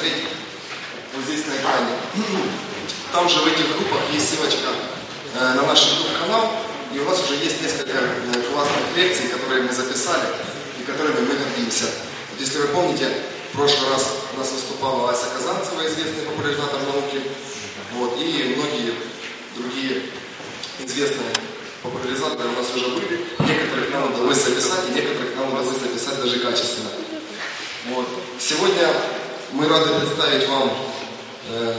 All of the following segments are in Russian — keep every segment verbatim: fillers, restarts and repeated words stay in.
посмотреть вот здесь на экране. Там же в этих группах есть ссылочка на наш YouTube-канал, и у нас уже есть несколько классных лекций, которые мы записали и которыми мы гордимся. Вот если вы помните, в прошлый раз у нас выступала Ася Казанцева, известный популяризатор науки, вот, и многие другие известные популяризаторы у нас уже были. Некоторых нам удалось записать, и некоторых нам удалось записать даже качественно. Вот. Сегодня мы рады представить вам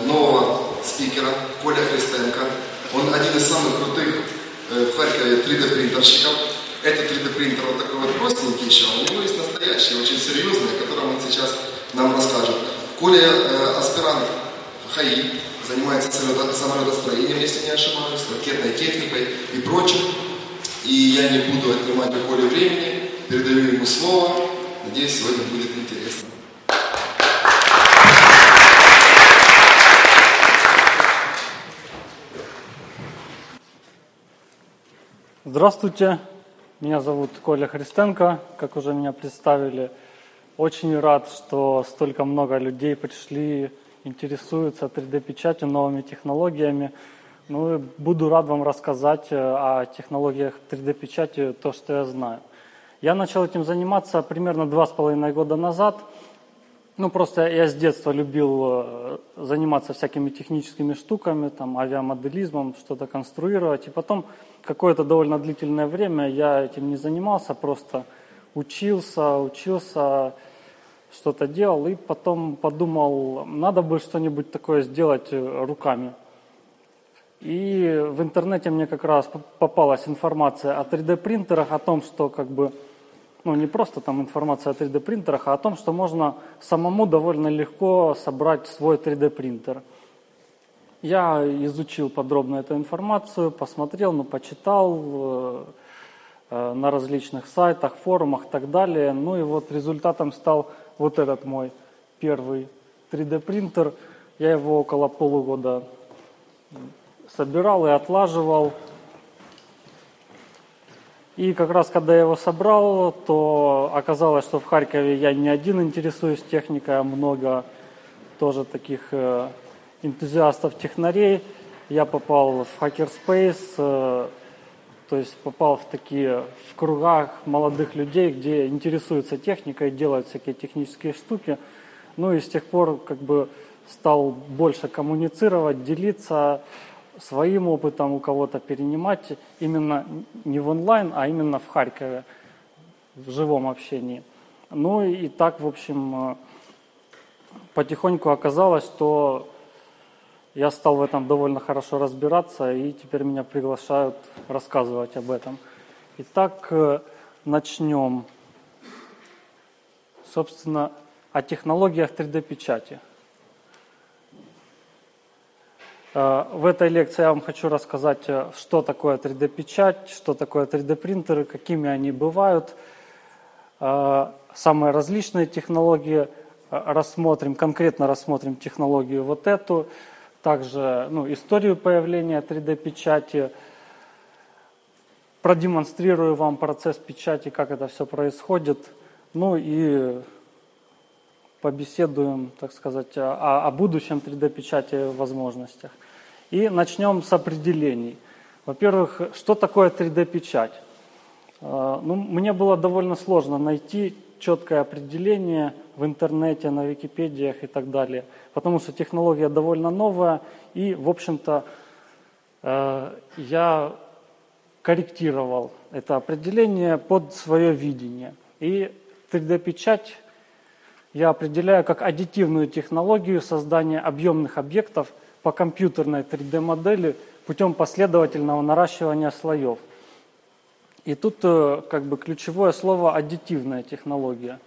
нового спикера, Коля Христенко. Он один из самых крутых в Харькове три дэ-принтерщиков. Это три дэ-принтер вот такой вот простенький еще, у него есть настоящий, очень серьезный, о котором он сейчас нам расскажет. Коля э, аспирант ХАИ, занимается самолетостроением, если не ошибаюсь, ракетной техникой и прочим. И я не буду отнимать у Коли времени, передаю ему слово. Надеюсь, сегодня будет интересно. Здравствуйте, меня зовут Коля Христенко, как уже меня представили. Очень рад, что столько много людей пришли, интересуются три дэ-печатью, новыми технологиями. Ну и буду рад вам рассказать о технологиях три дэ-печати, то, что я знаю. Я начал этим заниматься примерно два с половиной года назад. Ну просто я с детства любил заниматься всякими техническими штуками, там авиамоделизмом, что-то конструировать. И потом какое-то довольно длительное время я этим не занимался, просто учился, учился, что-то делал. И потом подумал, надо бы что-нибудь такое сделать руками. И в интернете мне как раз попалась информация о три дэ-принтерах, о том, что как бы... Ну, не просто там информация о три дэ-принтерах, а о том, что можно самому довольно легко собрать свой три дэ-принтер. Я изучил подробно эту информацию, посмотрел, ну, почитал э, на различных сайтах, форумах и так далее. Ну и вот результатом стал вот этот мой первый три дэ-принтер. Я его около полугода собирал и отлаживал. И как раз когда я его собрал, то оказалось, что в Харькове я не один интересуюсь техникой, а много тоже таких энтузиастов-технарей. Я попал в хакерспейс, то есть попал в такие в кругах молодых людей, где интересуются техникой, делают всякие технические штуки. Ну и с тех пор как бы стал больше коммуницировать, делиться своим опытом, у кого-то перенимать, именно не в онлайн, а именно в Харькове, в живом общении. Ну и так, в общем, потихоньку оказалось, что я стал в этом довольно хорошо разбираться, и теперь меня приглашают рассказывать об этом. Итак, начнем, собственно, о технологиях три дэ-печати. В этой лекции я вам хочу рассказать, что такое три дэ-печать, что такое три дэ-принтеры, какими они бывают. Самые различные технологии рассмотрим, конкретно рассмотрим технологию вот эту, также ну, историю появления три дэ-печати. Продемонстрирую вам процесс печати, как это все происходит. Ну и... побеседуем, так сказать, о, о будущем три дэ-печати, возможностях. И начнем с определений. Во-первых, что такое три дэ-печать? Ну, мне было довольно сложно найти четкое определение в интернете, на Википедиях и так далее, потому что технология довольно новая, и, в общем-то, я корректировал это определение под свое видение. И три дэ-печать я определяю как аддитивную технологию создания объемных объектов по компьютерной три дэ-модели путем последовательного наращивания слоев. И тут как бы ключевое слово аддитивная технология.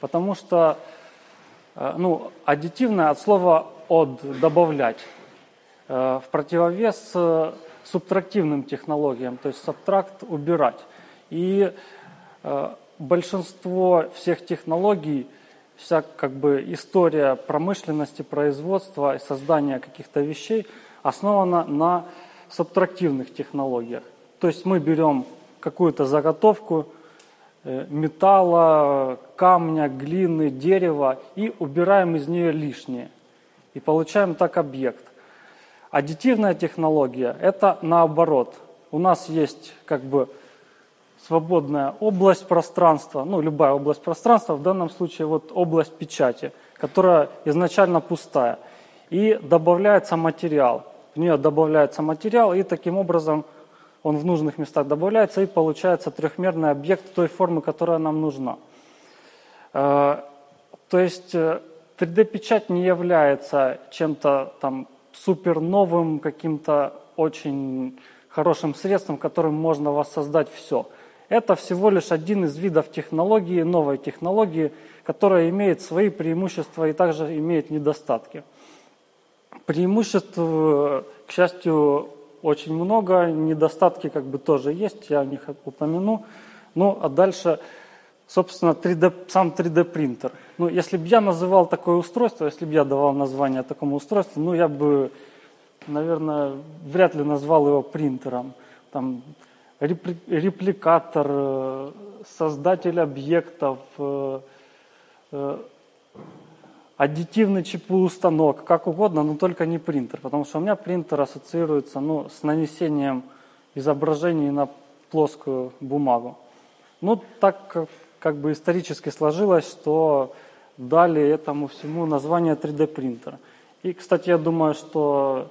Потому что ну, аддитивная от слова «од» – «добавлять», в противовес субтрактивным технологиям, то есть субтракт – «убирать». И большинство всех технологий, вся как бы история промышленности, производства и создания каких-то вещей основана на субтрактивных технологиях. То есть мы берем какую-то заготовку, металла, камня, глины, дерева и убираем из нее лишнее. И получаем так объект. Аддитивная технология – это наоборот. У нас есть как бы свободная область пространства, ну любая область пространства, в данном случае вот область печати, которая изначально пустая. И добавляется материал. В нее добавляется материал, и таким образом он в нужных местах добавляется, и получается трехмерный объект той формы, которая нам нужна. То есть три дэ-печать не является чем-то там суперновым, каким-то очень хорошим средством, которым можно воссоздать все. Это всего лишь один из видов технологии, новой технологии, которая имеет свои преимущества и также имеет недостатки. Преимуществ, к счастью, очень много, недостатки как бы тоже есть, я о них упомяну. Ну, а дальше, собственно, три дэ, сам три дэ-принтер. Ну, если бы я называл такое устройство, если бы я давал название такому устройству, ну, я бы, наверное, вряд ли назвал его принтером. Там, репликатор, создатель объектов, аддитивный ЧПУ станок, как угодно, но только не принтер, потому что у меня принтер ассоциируется ну, с нанесением изображений на плоскую бумагу. Ну, так как бы исторически сложилось, что дали этому всему название три дэ-принтер. И, кстати, я думаю, что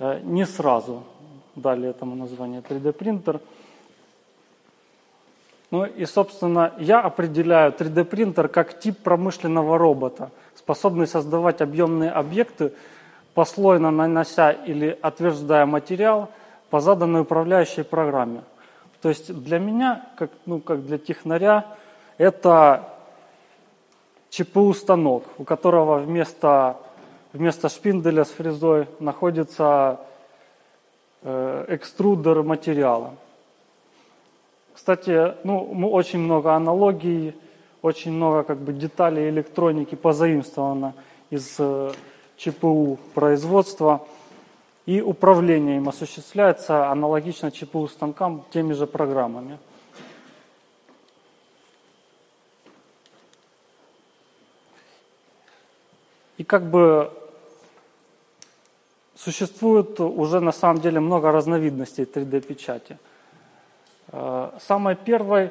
не сразу дали этому название три дэ-принтер. Ну и, собственно, я определяю три дэ-принтер как тип промышленного робота, способный создавать объемные объекты, послойно нанося или отверждая материал по заданной управляющей программе. То есть для меня, как, ну, как для технаря, это ЧПУ-станок, у которого вместо, вместо шпинделя с фрезой находится э, экструдер материала. Кстати, ну, очень много аналогий, очень много как бы, деталей электроники позаимствовано из э, ЧПУ производства. И управление им осуществляется аналогично ЧПУ станкам теми же программами. И как бы существует уже на самом деле много разновидностей три дэ-печати. Самой первой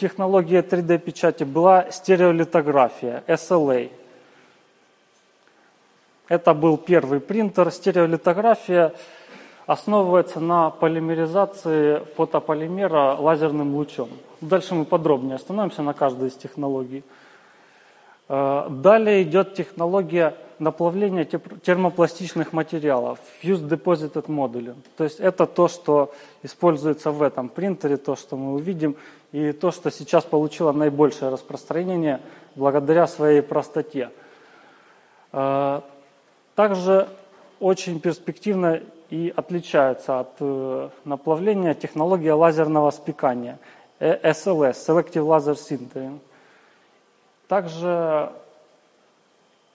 технологией три дэ-печати была стереолитография, эс эл эй. Это был первый принтер. Стереолитография основывается на полимеризации фотополимера лазерным лучом. Дальше мы подробнее остановимся на каждой из технологий. Далее идет технология наплавления термопластичных материалов, Fused Deposition Modeling. То есть это то, что используется в этом принтере, то, что мы увидим, и то, что сейчас получило наибольшее распространение благодаря своей простоте. Также очень перспективно и отличается от наплавления технология лазерного спекания, эс эл эс, Selective Laser Sintering. Также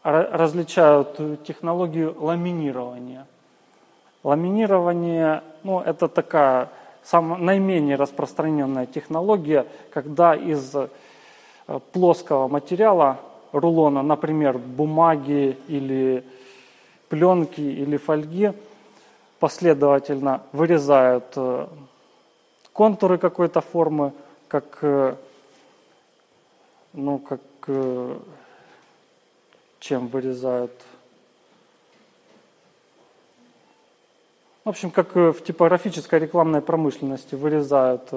различают технологию ламинирования. Ламинирование, ну, это такая самая, наименее распространенная технология, когда из плоского материала, рулона, например, бумаги или пленки или фольги, последовательно вырезают контуры какой-то формы, как, ну, как чем вырезают, в общем, как в типографической рекламной промышленности вырезают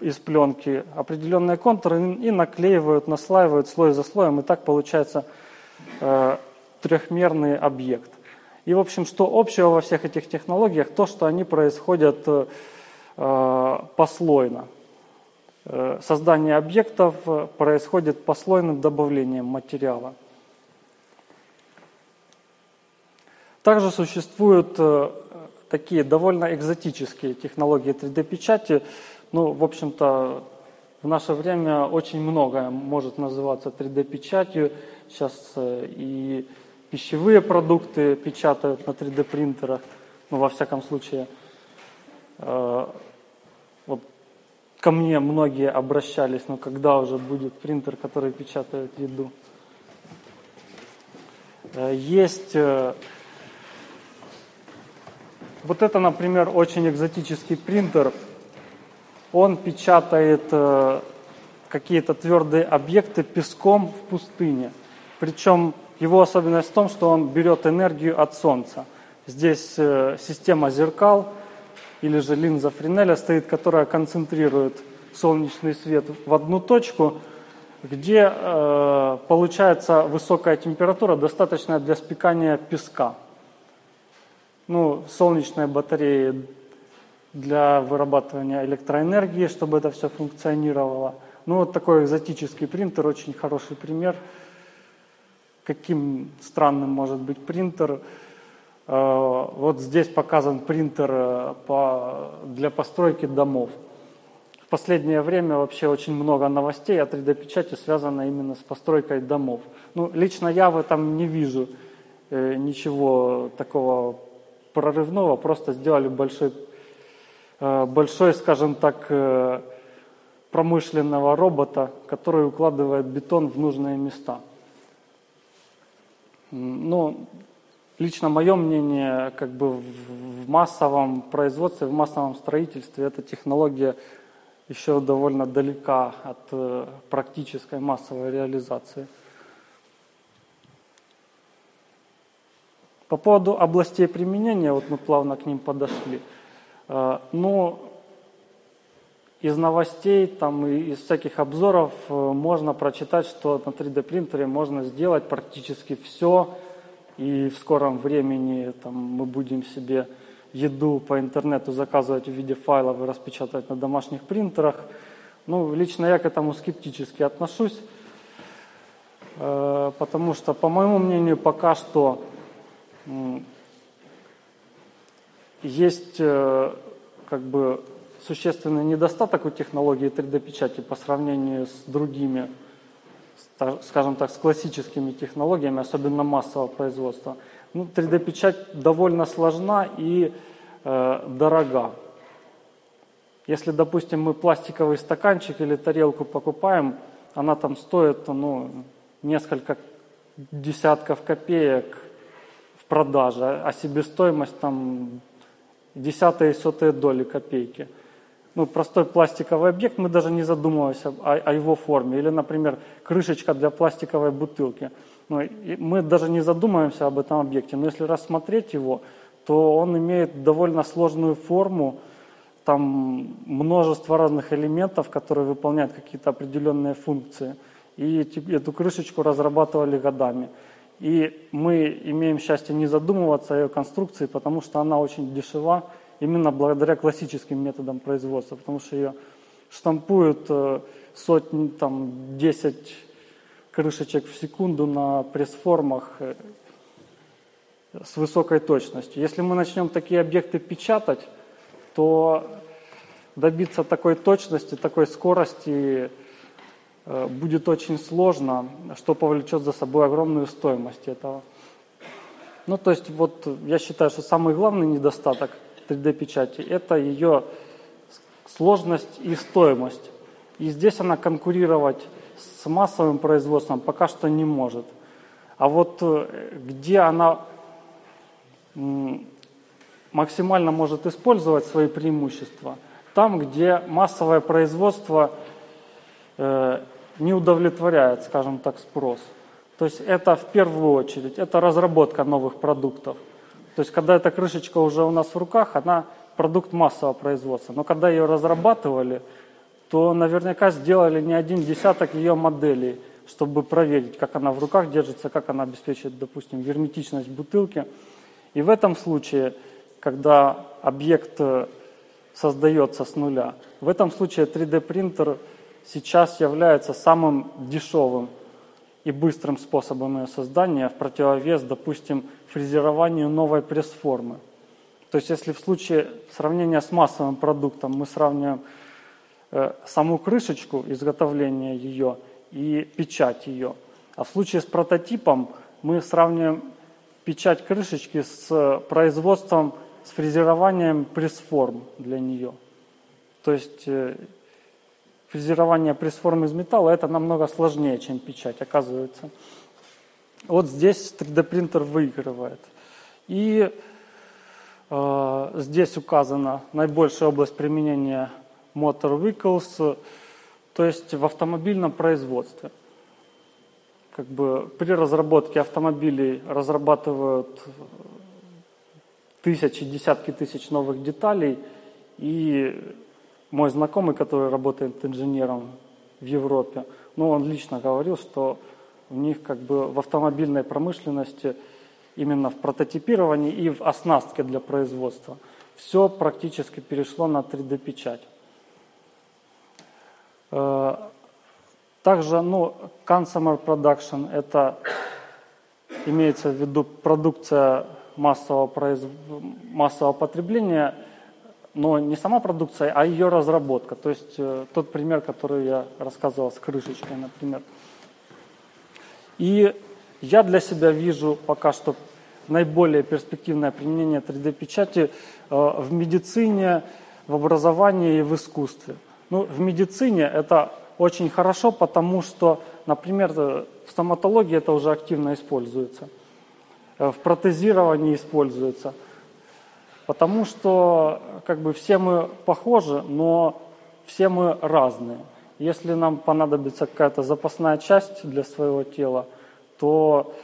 из пленки определенные контуры и наклеивают, наслаивают слой за слоем, и так получается э, трехмерный объект. И, в общем, что общего во всех этих технологиях, то, что они происходят э, послойно. Э, создание объектов происходит послойным добавлением материала. Также существуют э, такие довольно экзотические технологии три дэ-печати. Ну, в общем-то, в наше время очень многое может называться три дэ-печатью. Сейчас и пищевые продукты печатают на три дэ-принтерах, ну, во всяком случае. Вот ко мне многие обращались, но когда уже будет принтер, который печатает еду? Есть... Вот это, например, очень экзотический принтер. Он печатает какие-то твердые объекты песком в пустыне. Причем его особенность в том, что он берет энергию от солнца. Здесь система зеркал или же линза Френеля стоит, которая концентрирует солнечный свет в одну точку, где э, получается высокая температура, достаточная для спекания песка. Ну, солнечные батареи для вырабатывания электроэнергии, чтобы это все функционировало. Ну, вот такой экзотический принтер, очень хороший пример, каким странным может быть принтер. Вот здесь показан принтер для постройки домов. В последнее время вообще очень много новостей о три дэ-печати связано именно с постройкой домов. Ну, лично я в этом не вижу ничего такого прорывного, просто сделали большой, большой, скажем так, промышленного робота, который укладывает бетон в нужные места. Ну, лично мое мнение, как бы в массовом производстве, в массовом строительстве эта технология еще довольно далека от практической массовой реализации. По поводу областей применения, вот мы плавно к ним подошли. Ну, из новостей, там, и из всяких обзоров можно прочитать, что на три дэ-принтере можно сделать практически все. И в скором времени там, мы будем себе еду по интернету заказывать в виде файлов и распечатывать на домашних принтерах. Ну, лично я к этому скептически отношусь, потому что, по моему мнению, пока что есть как бы существенный недостаток у технологии три дэ-печати по сравнению с другими, скажем так, с классическими технологиями, особенно массового производства. Ну, три дэ-печать довольно сложна и э, дорога. Если, допустим, мы пластиковый стаканчик или тарелку покупаем, она там стоит ну, несколько десятков копеек в продаже, а себестоимость там десятые и сотые доли копейки. Ну, простой пластиковый объект, мы даже не задумывались о, о его форме. Или, например, крышечка для пластиковой бутылки. Ну, мы даже не задумываемся об этом объекте, но если рассмотреть его, то он имеет довольно сложную форму, там множество разных элементов, которые выполняют какие-то определенные функции. И эту крышечку разрабатывали годами. И мы имеем счастье не задумываться о ее конструкции, потому что она очень дешева, именно благодаря классическим методам производства, потому что ее штампуют сотни, там, десять крышечек в секунду на пресс-формах с высокой точностью. Если мы начнем такие объекты печатать, то добиться такой точности, такой скорости будет очень сложно, что повлечет за собой огромную стоимость этого. Ну, то есть, вот я считаю, что самый главный недостаток три дэ-печати, это ее сложность и стоимость. И здесь она конкурировать с массовым производством пока что не может. А вот где она максимально может использовать свои преимущества, там, где массовое производство не удовлетворяет, скажем так, спрос. То есть это в первую очередь, это разработка новых продуктов. То есть, когда эта крышечка уже у нас в руках, она продукт массового производства. Но когда ее разрабатывали, то наверняка сделали не один десяток ее моделей, чтобы проверить, как она в руках держится, как она обеспечивает, допустим, герметичность бутылки. И в этом случае, когда объект создается с нуля, в этом случае три дэ-принтер сейчас является самым дешевым и быстрым способом ее создания в противовес, допустим, фрезерованию новой пресс-формы. То есть если в случае сравнения с массовым продуктом мы сравниваем э, саму крышечку, изготовление ее и печать ее, а в случае с прототипом мы сравниваем печать крышечки с производством, с фрезерованием пресс-форм для нее. То есть э, фрезерование пресс-форм из металла, это намного сложнее, чем печать, оказывается. Вот здесь три дэ-принтер выигрывает. И э, здесь указана наибольшая область применения motor vehicles, то есть в автомобильном производстве. Как бы при разработке автомобилей разрабатывают тысячи, десятки тысяч новых деталей. И мой знакомый, который работает инженером в Европе, ну, он лично говорил, что у них как бы в автомобильной промышленности именно в прототипировании и в оснастке для производства все практически перешло на три дэ-печать. Также, ну, consumer production – это имеется в виду продукция массового, произв... массового потребления, но не сама продукция, а ее разработка. То есть э, тот пример, который я рассказывал с крышечкой, например. И я для себя вижу пока что наиболее перспективное применение три дэ-печати э, в медицине, в образовании и в искусстве. Ну, в медицине это очень хорошо, потому что, например, в стоматологии это уже активно используется, в протезировании используется, потому что как бы все мы похожи, но все мы разные. Если нам понадобится какая-то запасная часть для своего тела, то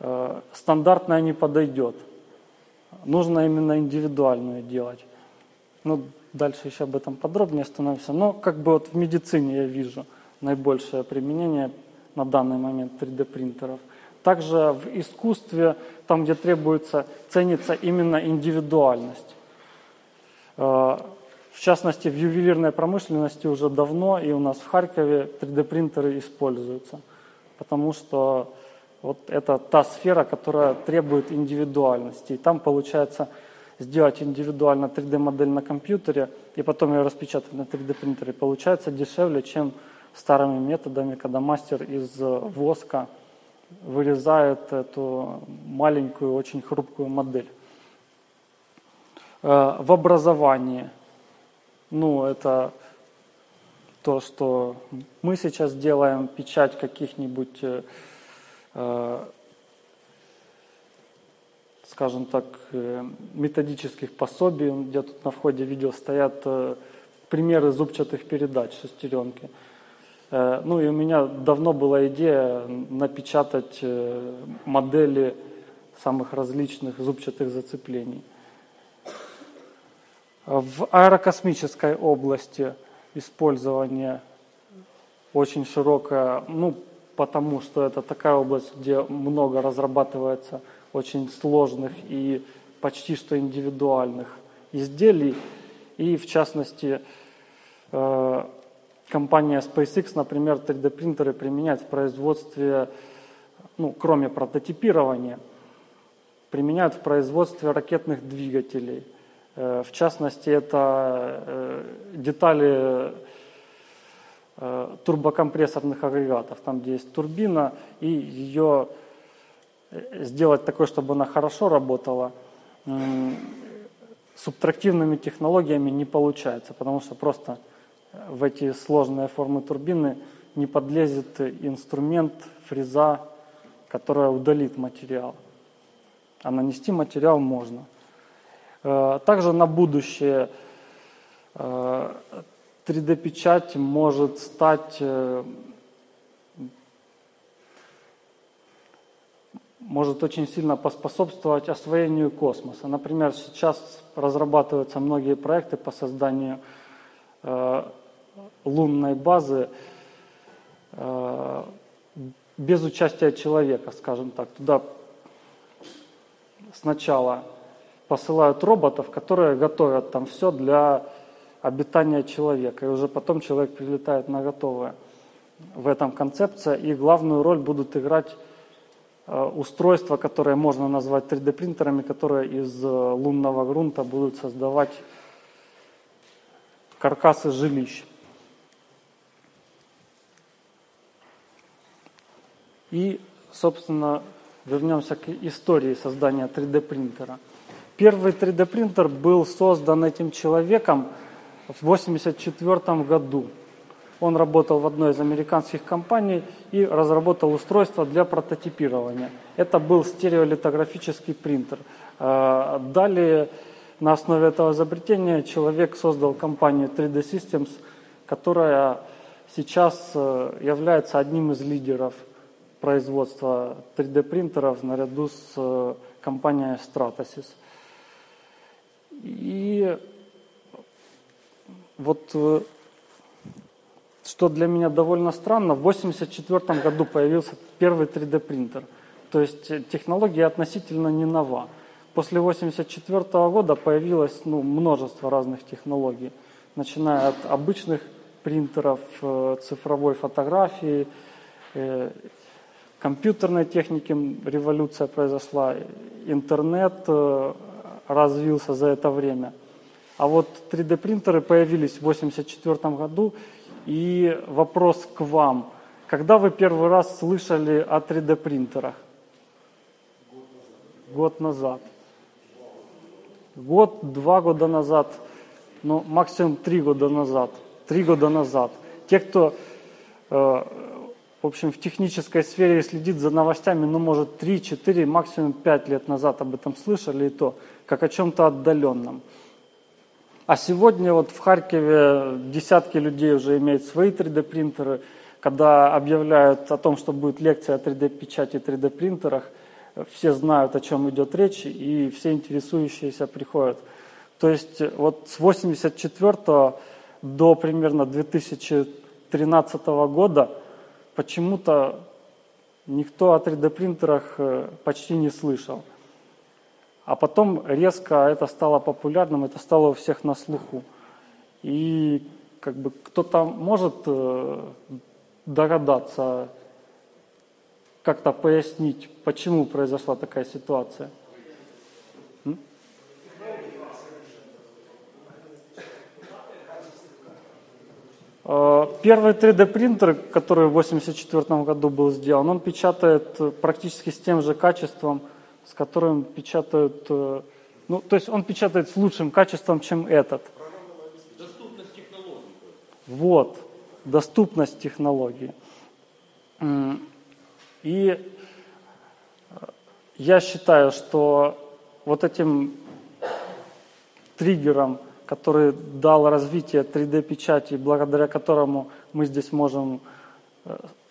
э, стандартная не подойдет. Нужно именно индивидуальную делать. Ну, дальше еще об этом подробнее остановимся. Но как бы вот в медицине я вижу наибольшее применение на данный момент три дэ-принтеров. Также в искусстве, там, где требуется, ценится именно индивидуальность. В частности, в ювелирной промышленности уже давно, и у нас в Харькове три дэ-принтеры используются. Потому что вот это та сфера, которая требует индивидуальности. И там получается сделать индивидуально три дэ-модель на компьютере и потом ее распечатать на три дэ-принтере получается дешевле, чем старыми методами, когда мастер из воска вырезает эту маленькую, очень хрупкую модель. В образовании, ну, это то, что мы сейчас делаем, печать каких-нибудь, скажем так, методических пособий, где тут на входе видео стоят примеры зубчатых передач, шестеренки. Ну и у меня давно была идея напечатать модели самых различных зубчатых зацеплений. В аэрокосмической области использование очень широкое, ну, потому что это такая область, где много разрабатывается очень сложных и почти что индивидуальных изделий. И, в частности, э, компания SpaceX, например, три дэ-принтеры применяет в производстве, ну, кроме прототипирования, применяют в производстве ракетных двигателей. Э, в частности, это э, детали э, турбокомпрессорных агрегатов, там, где есть турбина, и ее... сделать такое, чтобы она хорошо работала, субтрактивными технологиями не получается, потому что просто в эти сложные формы турбины не подлезет инструмент, фреза, которая удалит материал. А нанести материал можно. Также на будущее три дэ-печать может стать... может очень сильно поспособствовать освоению космоса. Например, сейчас разрабатываются многие проекты по созданию э, лунной базы э, без участия человека, скажем так. Туда сначала посылают роботов, которые готовят там все для обитания человека, и уже потом человек прилетает на готовое. В этом концепция, и главную роль будут играть устройства, которые можно назвать три дэ-принтерами, которые из лунного грунта будут создавать каркасы жилищ. И, собственно, вернемся к истории создания три дэ-принтера. Первый три дэ-принтер был создан этим человеком в тысяча девятьсот восемьдесят четвёртом году Он работал в одной из американских компаний и разработал устройство для прототипирования. Это был стереолитографический принтер. Далее на основе этого изобретения человек создал компанию три дэ Systems, которая сейчас является одним из лидеров производства три дэ принтеров наряду с компанией Stratasys. И вот что для меня довольно странно, в тысяча девятьсот восемьдесят четвёртом году появился первый три дэ принтер. То есть технология относительно не нова. После тысяча девятьсот восемьдесят четвёртого года появилось ну, множество разных технологий, начиная от обычных принтеров, цифровой фотографии, компьютерной техники. Революция произошла, интернет развился за это время. А вот три дэ принтеры появились в тысяча девятьсот восемьдесят четвёртом году. И вопрос к вам. Когда вы первый раз слышали о три дэ принтерах? Год назад. Год, два года назад, ну максимум три года назад. Три года назад. Те, кто э, в общем, в технической сфере следит за новостями, ну может три, четыре, максимум пять лет назад об этом слышали, и то как о чем-то отдаленном. А сегодня вот в Харькове десятки людей уже имеют свои три дэ принтеры. Когда объявляют о том, что будет лекция о три дэ печати и три дэ принтерах, все знают, о чем идет речь, и все интересующиеся приходят. То есть вот с тысяча девятьсот восемьдесят четвёртого до примерно две тысячи тринадцатого года почему-то никто о три дэ принтерах почти не слышал. А потом резко это стало популярным, это стало у всех на слуху. И как бы кто-то может догадаться, как-то пояснить, почему произошла такая ситуация? М? Первый три дэ принтер, который в тысяча девятьсот восемьдесят четвёртом году был сделан, он печатает практически с тем же качеством, с которым печатают... Ну, то есть он печатает с лучшим качеством, чем этот. Доступность технологий. Вот, доступность технологий. И я считаю, что вот этим триггером, который дал развитие три дэ печати, благодаря которому мы здесь можем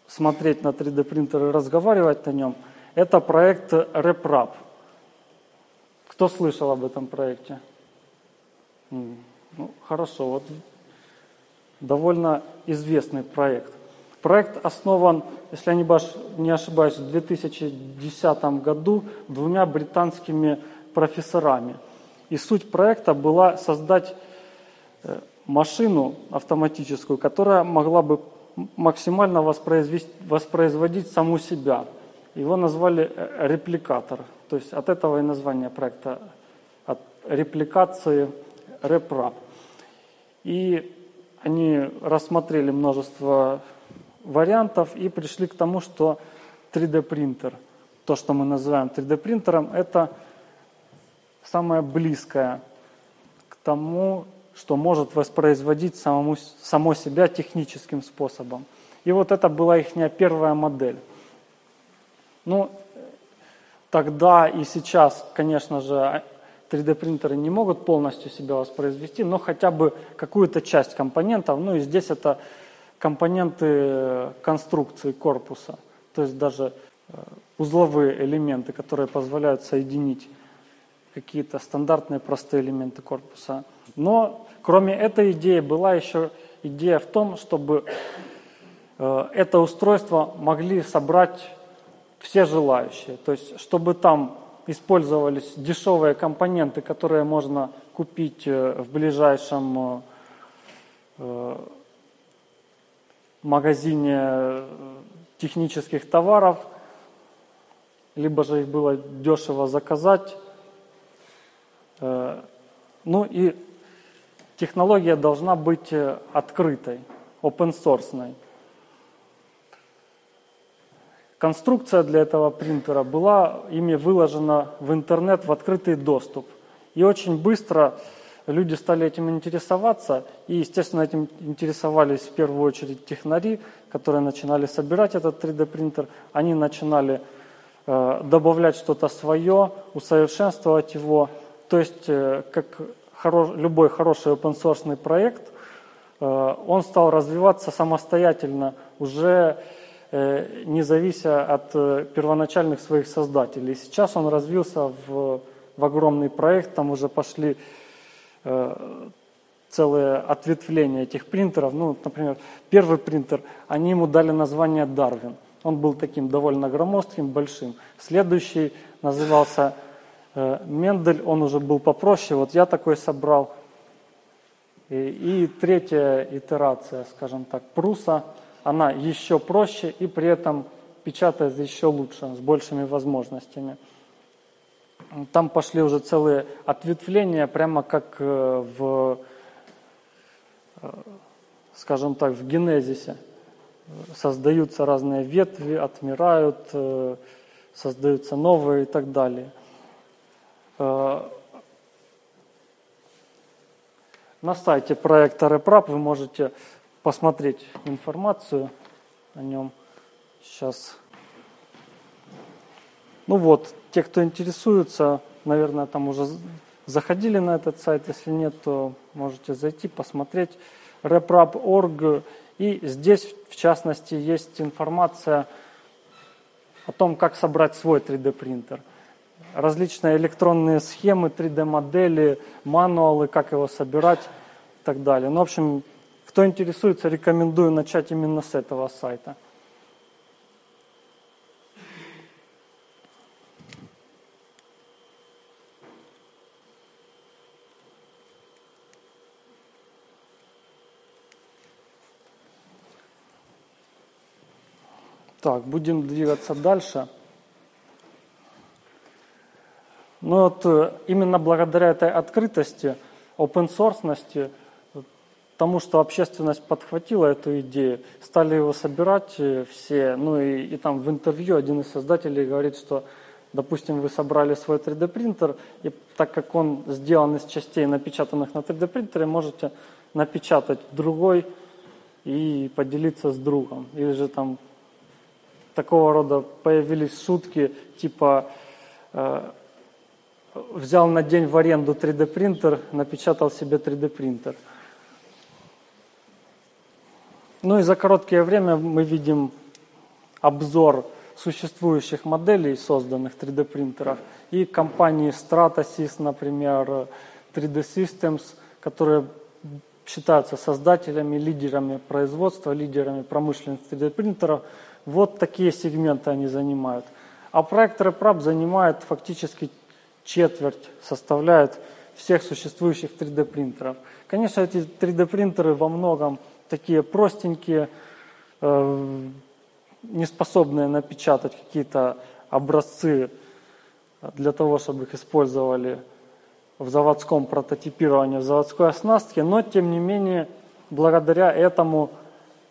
смотреть на три дэ принтер и разговаривать на нем, это проект RepRap. Кто слышал об этом проекте? Ну, хорошо, вот довольно известный проект. Проект основан, если я не ошибаюсь, в две тысячи десятом году двумя британскими профессорами. И суть проекта была создать машину автоматическую, которая могла бы максимально воспроизводить саму себя. Его назвали репликатор. То есть от этого и название проекта, от репликации RepRap. И они рассмотрели множество вариантов и пришли к тому, что три дэ принтер, то, что мы называем три дэ принтером, это самое близкое к тому, что может воспроизводить самому, само себя техническим способом. И вот это была их первая модель. Ну, тогда и сейчас, конечно же, три дэ принтеры не могут полностью себя воспроизвести, но хотя бы какую-то часть компонентов, ну и здесь это компоненты конструкции корпуса, то есть даже узловые элементы, которые позволяют соединить какие-то стандартные простые элементы корпуса. Но кроме этой идеи была еще идея в том, чтобы это устройство могли собрать все желающие, то есть чтобы там использовались дешевые компоненты, которые можно купить в ближайшем магазине технических товаров, либо же их было дешево заказать. Ну и технология должна быть открытой, open-source. Конструкция для этого принтера была ими выложена в интернет в открытый доступ. И очень быстро люди стали этим интересоваться, и, естественно, этим интересовались в первую очередь технари, которые начинали собирать этот три дэ-принтер. Они начинали э, добавлять что-то свое, усовершенствовать его. То есть, э, как хоро- любой хороший open-source проект, э, он стал развиваться самостоятельно, уже э, не завися от э, первоначальных своих создателей. И сейчас он развился в... в огромный проект, там уже пошли э, целые ответвления этих принтеров. Ну, например, первый принтер, они ему дали название Darwin. Он был таким довольно громоздким, большим. Следующий назывался э, Мендель, он уже был попроще. Вот я такой собрал. И, и третья итерация, скажем так, Prusa, она еще проще и при этом печатает еще лучше, с большими возможностями. Там пошли уже целые ответвления, прямо как в, скажем так, в генезисе. Создаются разные ветви, отмирают, создаются новые и так далее. На сайте проекта RepRap вы можете посмотреть информацию о нем. Сейчас. Ну вот, те, кто интересуется, наверное, там уже заходили на этот сайт. Если нет, то можете зайти, посмотреть. RepRap точка орг. И здесь, в частности, есть информация о том, как собрать свой три дэ-принтер. Различные электронные схемы, три дэ-модели, мануалы, как его собирать и так далее. Ну, в общем, кто интересуется, рекомендую начать именно с этого сайта. Так, будем двигаться дальше. Ну вот именно благодаря этой открытости, open-source-ности, тому, что общественность подхватила эту идею, стали его собирать все. Ну и, и там в интервью один из создателей говорит, что, допустим, вы собрали свой три дэ-принтер, и так как он сделан из частей, напечатанных на три дэ-принтере, можете напечатать другой и поделиться с другом. Или же там... Такого рода появились шутки, типа э, взял на день в аренду три дэ-принтер, напечатал себе три дэ-принтер. Ну и за короткое время мы видим обзор существующих моделей, созданных три дэ-принтеров, и компании Stratasys, например, три дэ Systems, которые считаются создателями, лидерами производства, лидерами промышленных три дэ-принтеров. Вот такие сегменты они занимают. А проект RepRap занимает фактически четверть, составляет всех существующих три дэ-принтеров. Конечно, эти три дэ-принтеры во многом такие простенькие, э, не способные напечатать какие-то образцы для того, чтобы их использовали в заводском прототипировании, в заводской оснастке, но, тем не менее, благодаря этому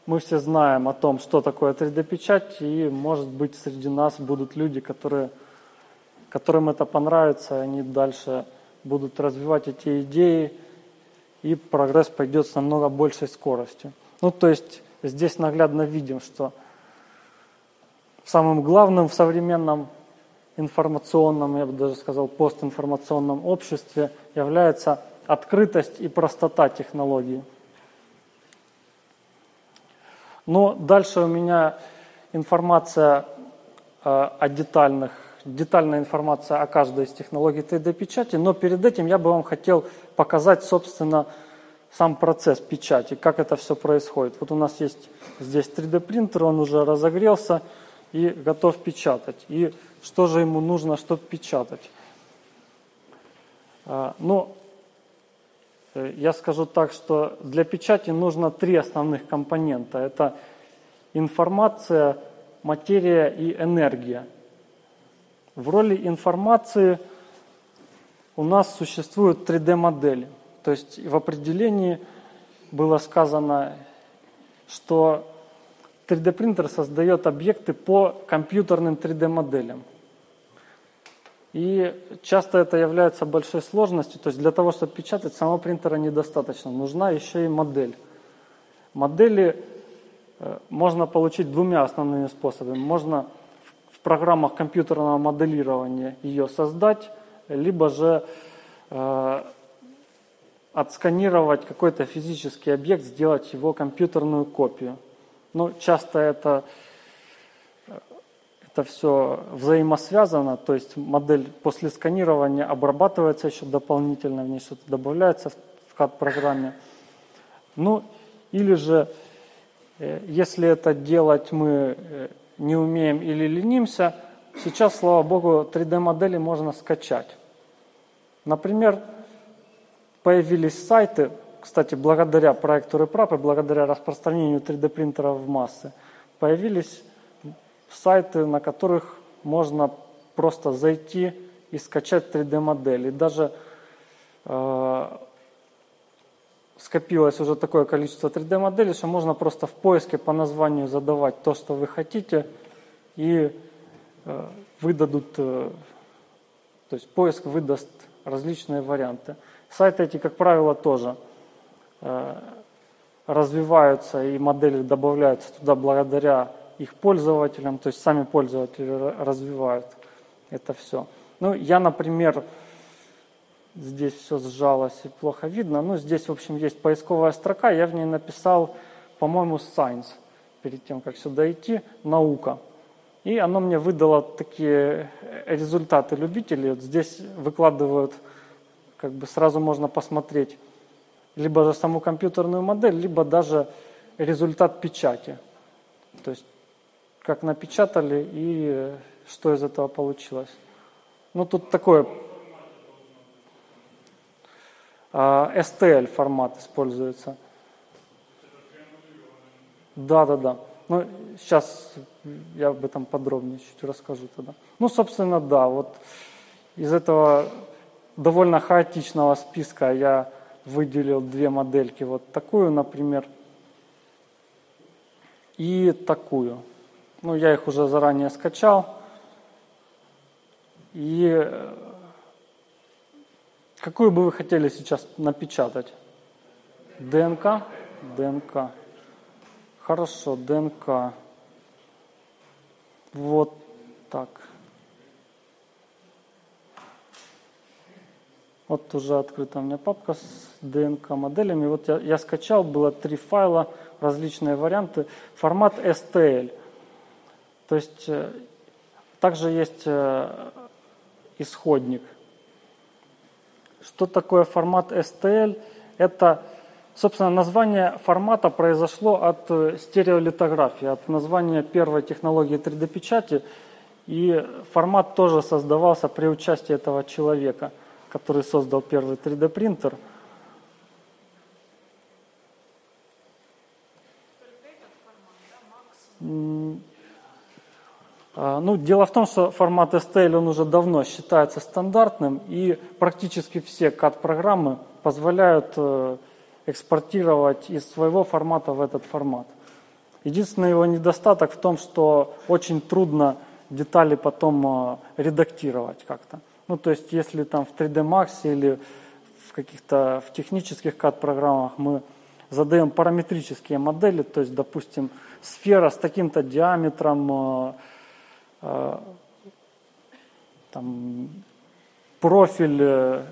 мы все знаем о том, что такое три дэ-печать, и, может быть, среди нас будут люди, которые, которым это понравится, они дальше будут развивать эти идеи, и прогресс пойдет с намного большей скоростью. Ну, то есть, здесь наглядно видим, что самым главным в современном информационном, я бы даже сказал, постинформационном обществе является открытость и простота технологии. Но дальше у меня информация э, о детальных, детальная информация о каждой из технологий три дэ-печати, но перед этим я бы вам хотел показать, собственно, сам процесс печати, как это все происходит. Вот у нас есть здесь три дэ-принтер, он уже разогрелся и готов печатать. И что же ему нужно, чтобы печатать? Э, ну, Я скажу так, что для печати нужно три основных компонента. Это информация, материя и энергия. В роли информации у нас существуют три дэ-модели. То есть в определении было сказано, что три дэ-принтер создает объекты по компьютерным три дэ-моделям. И часто это является большой сложностью, то есть для того, чтобы печатать, самого принтера недостаточно, нужна еще и модель. Модели можно получить двумя основными способами. Можно в программах компьютерного моделирования ее создать, либо же э, отсканировать какой-то физический объект, сделать его компьютерную копию. Но часто это... Это все взаимосвязано, то есть модель после сканирования обрабатывается еще дополнительно, в ней что-то добавляется в кад-программе. Ну, или же, если это делать мы не умеем или ленимся, сейчас, слава богу, три дэ-модели можно скачать. Например, появились сайты, кстати, благодаря проекту RepRap и благодаря распространению три дэ-принтеров в массы, появились сайты, на которых можно просто зайти и скачать три дэ-модели. Даже э, скопилось уже такое количество три дэ-моделей, что можно просто в поиске по названию задавать то, что вы хотите, и э, выдадут, э, то есть поиск выдаст различные варианты. Сайты эти, как правило, тоже э, развиваются, и модели добавляются туда благодаря их пользователям, то есть сами пользователи развивают это все. Ну, я, например, здесь все сжалось и плохо видно, но здесь, в общем, есть поисковая строка, я в ней написал, по-моему, science, перед тем, как сюда идти, наука. И оно мне выдало такие результаты любителей. Вот здесь выкладывают, как бы сразу можно посмотреть, либо же саму компьютерную модель, либо даже результат печати. То есть как напечатали и что из этого получилось. Ну, тут такое... эс тэ эль формат используется. Да-да-да. Ну, сейчас я об этом подробнее чуть расскажу тогда. Ну, собственно, да, вот из этого довольно хаотичного списка я выделил две модельки. Вот такую, например, и такую. Ну, я их уже заранее скачал. И какую бы вы хотели сейчас напечатать? ДНК? ДНК. Хорошо, ДНК. Вот так. Вот уже открыта у меня папка с ДНК-моделями. Вот я, я скачал, было три файла, различные варианты. Формат эс тэ эль. То есть также есть исходник. Что такое формат эс тэ эль? Это, собственно, название формата произошло от стереолитографии, от названия первой технологии три дэ-печати. И формат тоже создавался при участии этого человека, который создал первый три дэ-принтер. Ну, дело в том, что формат эс тэ эль, он уже давно считается стандартным, и практически все кад-программы позволяют экспортировать из своего формата в этот формат. Единственный его недостаток в том, что очень трудно детали потом редактировать как-то. Ну, то есть, если там в три дэ Max или в каких-то в технических кад-программах мы задаем параметрические модели, то есть, допустим, сфера с таким-то диаметром, там, профиль,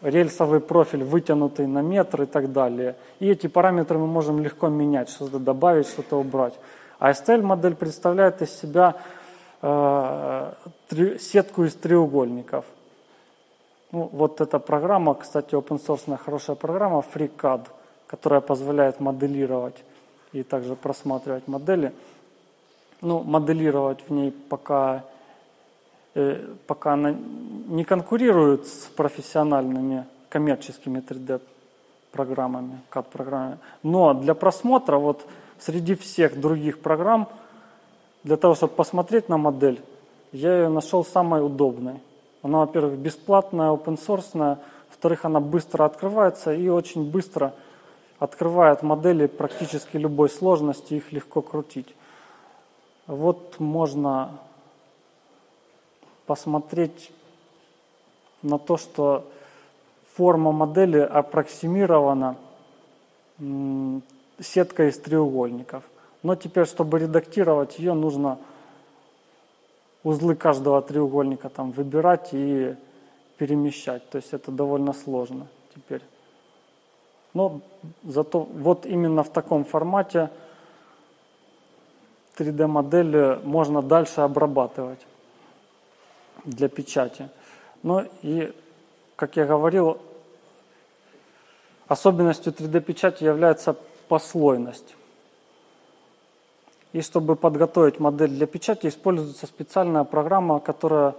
рельсовый профиль вытянутый на метр и так далее. И эти параметры мы можем легко менять, что-то добавить, что-то убрать. А эс тэ эль-модель представляет из себя э, три, сетку из треугольников. Ну, вот эта программа, кстати, open-source, хорошая программа FreeCAD, которая позволяет моделировать и также просматривать модели. Ну, моделировать в ней пока, э, пока она не конкурирует с профессиональными коммерческими три дэ-программами, кад-программами. Но для просмотра, вот среди всех других программ, для того, чтобы посмотреть на модель, я ее нашел самой удобной. Она, во-первых, бесплатная, open-source, во-вторых, она быстро открывается и очень быстро открывает модели практически любой сложности, их легко крутить. Вот можно посмотреть на то, что форма модели аппроксимирована сеткой из треугольников. Но теперь, чтобы редактировать ее, нужно узлы каждого треугольника там выбирать и перемещать. То есть это довольно сложно теперь. Но зато вот именно в таком формате три дэ модели можно дальше обрабатывать для печати. Ну и, как я говорил, особенностью три дэ печати является послойность. И чтобы подготовить модель для печати, используется специальная программа, которая,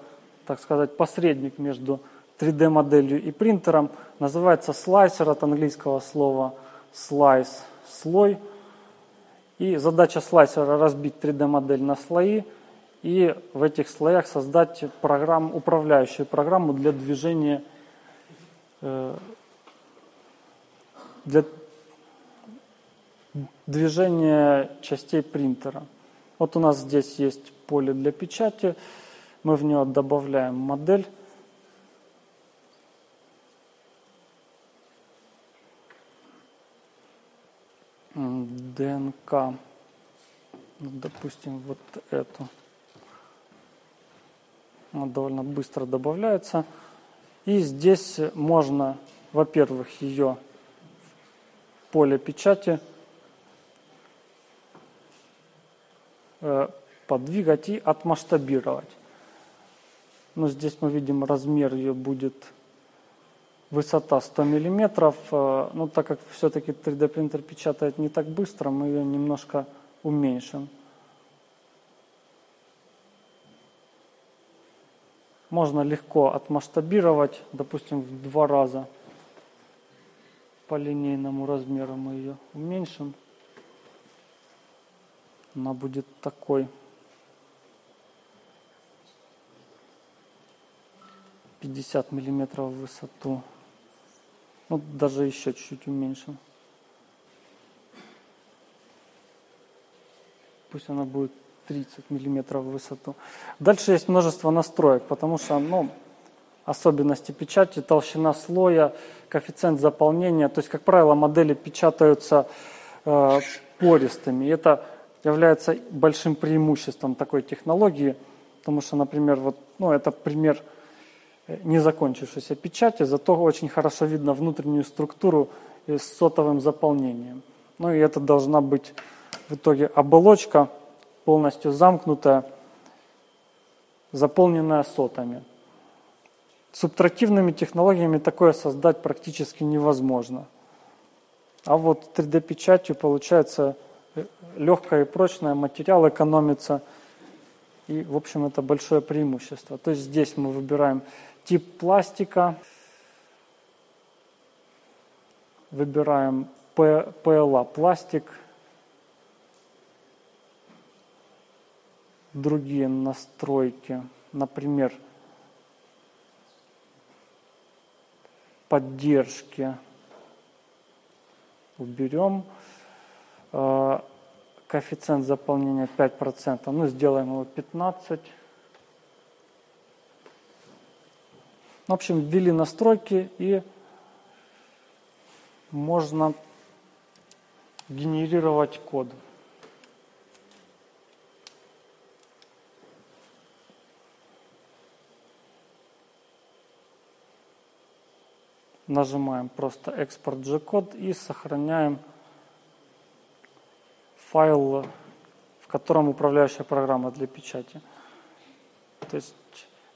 так сказать, посредник между три дэ моделью и принтером. Называется слайсер, от английского слова slice, слой. И задача слайсера — разбить три дэ модель на слои и в этих слоях создать программу, управляющую программу для движения, для движения частей принтера. Вот у нас здесь есть поле для печати, мы в него добавляем модель. ДНК, допустим, вот эту. Она довольно быстро добавляется. И здесь можно, во-первых, ее в поле печати подвигать и отмасштабировать. Но здесь мы видим, размер ее будет... Высота сто миллиметров, но так как все-таки три дэ принтер печатает не так быстро, мы ее немножко уменьшим. Можно легко отмасштабировать, допустим, в два раза. По линейному размеру мы ее уменьшим. Она будет такой. пятьдесят миллиметров в высоту. Ну, даже еще чуть-чуть уменьшим. Пусть она будет тридцать миллиметров в высоту. Дальше есть множество настроек, потому что, ну, особенности печати, толщина слоя, коэффициент заполнения. То есть, как правило, модели печатаются э, пористыми. И это является большим преимуществом такой технологии, потому что, например, вот, ну, это пример незакончившейся печати, зато очень хорошо видно внутреннюю структуру с сотовым заполнением. Ну и это должна быть в итоге оболочка, полностью замкнутая, заполненная сотами. Субтрактивными технологиями такое создать практически невозможно. А вот три дэ печатью получается легкое и прочное, материал экономится, и, в общем, это большое преимущество. То есть здесь мы выбираем тип пластика, выбираем ПЛА пластик, другие настройки, например, поддержки уберем, коэффициент заполнения пять процентов, ну сделаем его пятнадцать процентов. В общем, ввели настройки, и можно генерировать код. Нажимаем просто экспорт джи код и сохраняем файл, в котором управляющая программа для печати. То есть,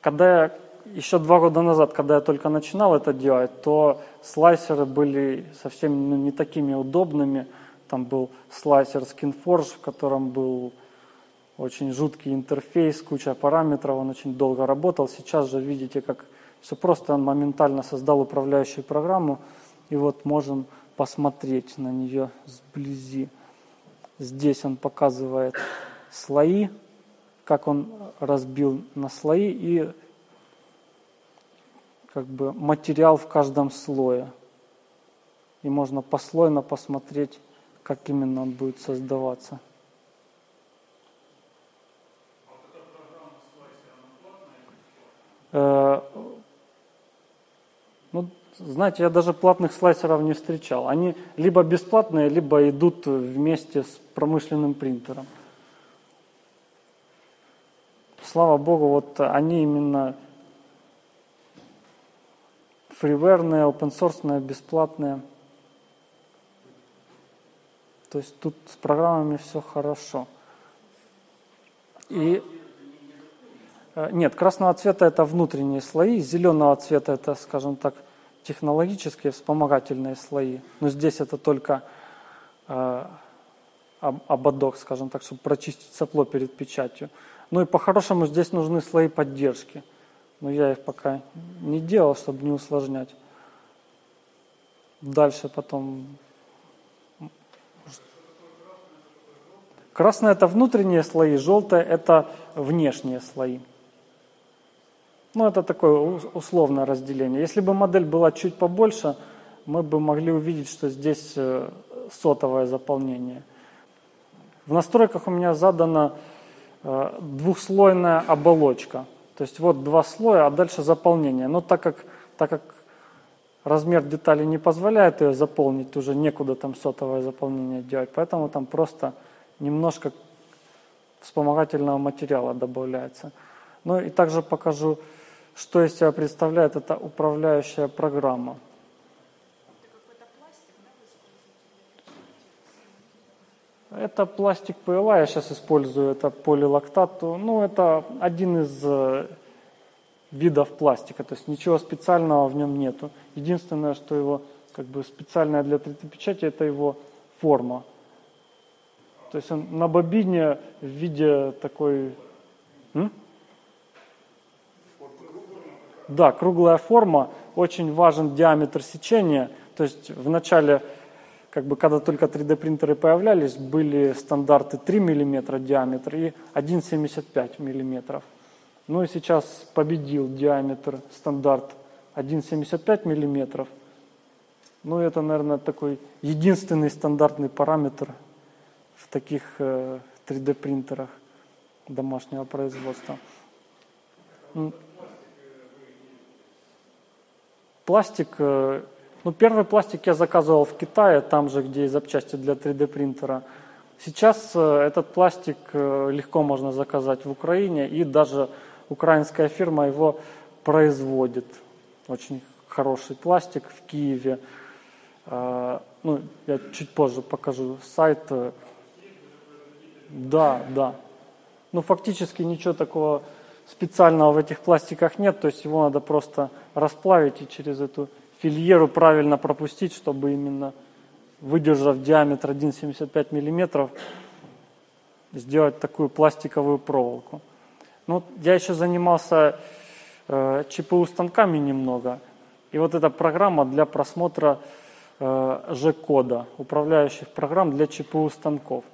когда я еще два года назад, когда я только начинал это делать, то слайсеры были совсем, ну, не такими удобными. Там был слайсер Skinforge, в котором был очень жуткий интерфейс, куча параметров, он очень долго работал. Сейчас же видите, как все просто, он моментально создал управляющую программу, и вот можем посмотреть на нее сблизи. Здесь он показывает слои, как он разбил на слои и как бы материал в каждом слое. И можно послойно посмотреть, как именно он будет создаваться. А вот эта программа слайсер, она платная или бесплатная? знаете, я даже платных слайсеров не встречал. Они либо бесплатные, либо идут вместе с промышленным принтером. Слава богу, вот они именно фриверные, опенсорсные, бесплатные. То есть тут с программами все хорошо. И нет, красного цвета это внутренние слои, зеленого цвета это, скажем так, технологические вспомогательные слои. Но здесь это только э, ободок, скажем так, чтобы прочистить сопло перед печатью. Ну и по-хорошему здесь нужны слои поддержки. Но я их пока не делал, чтобы не усложнять. Дальше потом... Красное – это внутренние слои, желтое – это внешние слои. Ну, это такое условное разделение. Если бы модель была чуть побольше, мы бы могли увидеть, что здесь сотовое заполнение. В настройках у меня задана двухслойная оболочка. То есть вот два слоя, а дальше заполнение. Но так как, так как размер детали не позволяет ее заполнить, уже некуда там сотовое заполнение делать, поэтому там просто... немножко вспомогательного материала добавляется. Ну и также покажу, что из себя представляет эта управляющая программа. Это пластик П Л А, я сейчас использую, это полилактат. Ну, это один из видов пластика, то есть ничего специального в нем нету. Единственное, что его как бы специальное для три дэ-печати, это его форма. То есть он на бобине в виде такой... М? Да, круглая форма. Очень важен диаметр сечения. То есть в начале, как бы, когда только три дэ-принтеры появлялись, были стандарты три миллиметра диаметр и один семьдесят пять миллиметров. Ну и сейчас победил диаметр стандарт один семьдесят пять миллиметров. Ну это, наверное, такой единственный стандартный параметр в таких три дэ-принтерах домашнего производства. Пластик, ну первый пластик я заказывал в Китае, там же, где и запчасти для три дэ-принтера. Сейчас этот пластик легко можно заказать в Украине, и даже украинская фирма его производит. Очень хороший пластик в Киеве. Ну, я чуть позже покажу сайт. Да, да. Ну, фактически ничего такого специального в этих пластиках нет, то есть его надо просто расплавить и через эту фильеру правильно пропустить, чтобы именно, выдержав диаметр один семьдесят пять миллиметров, сделать такую пластиковую проволоку. Ну, я еще занимался э, Ч П У станками немного, и вот эта программа для просмотра э, Ж-кода, управляющих программ для Ч П У станков.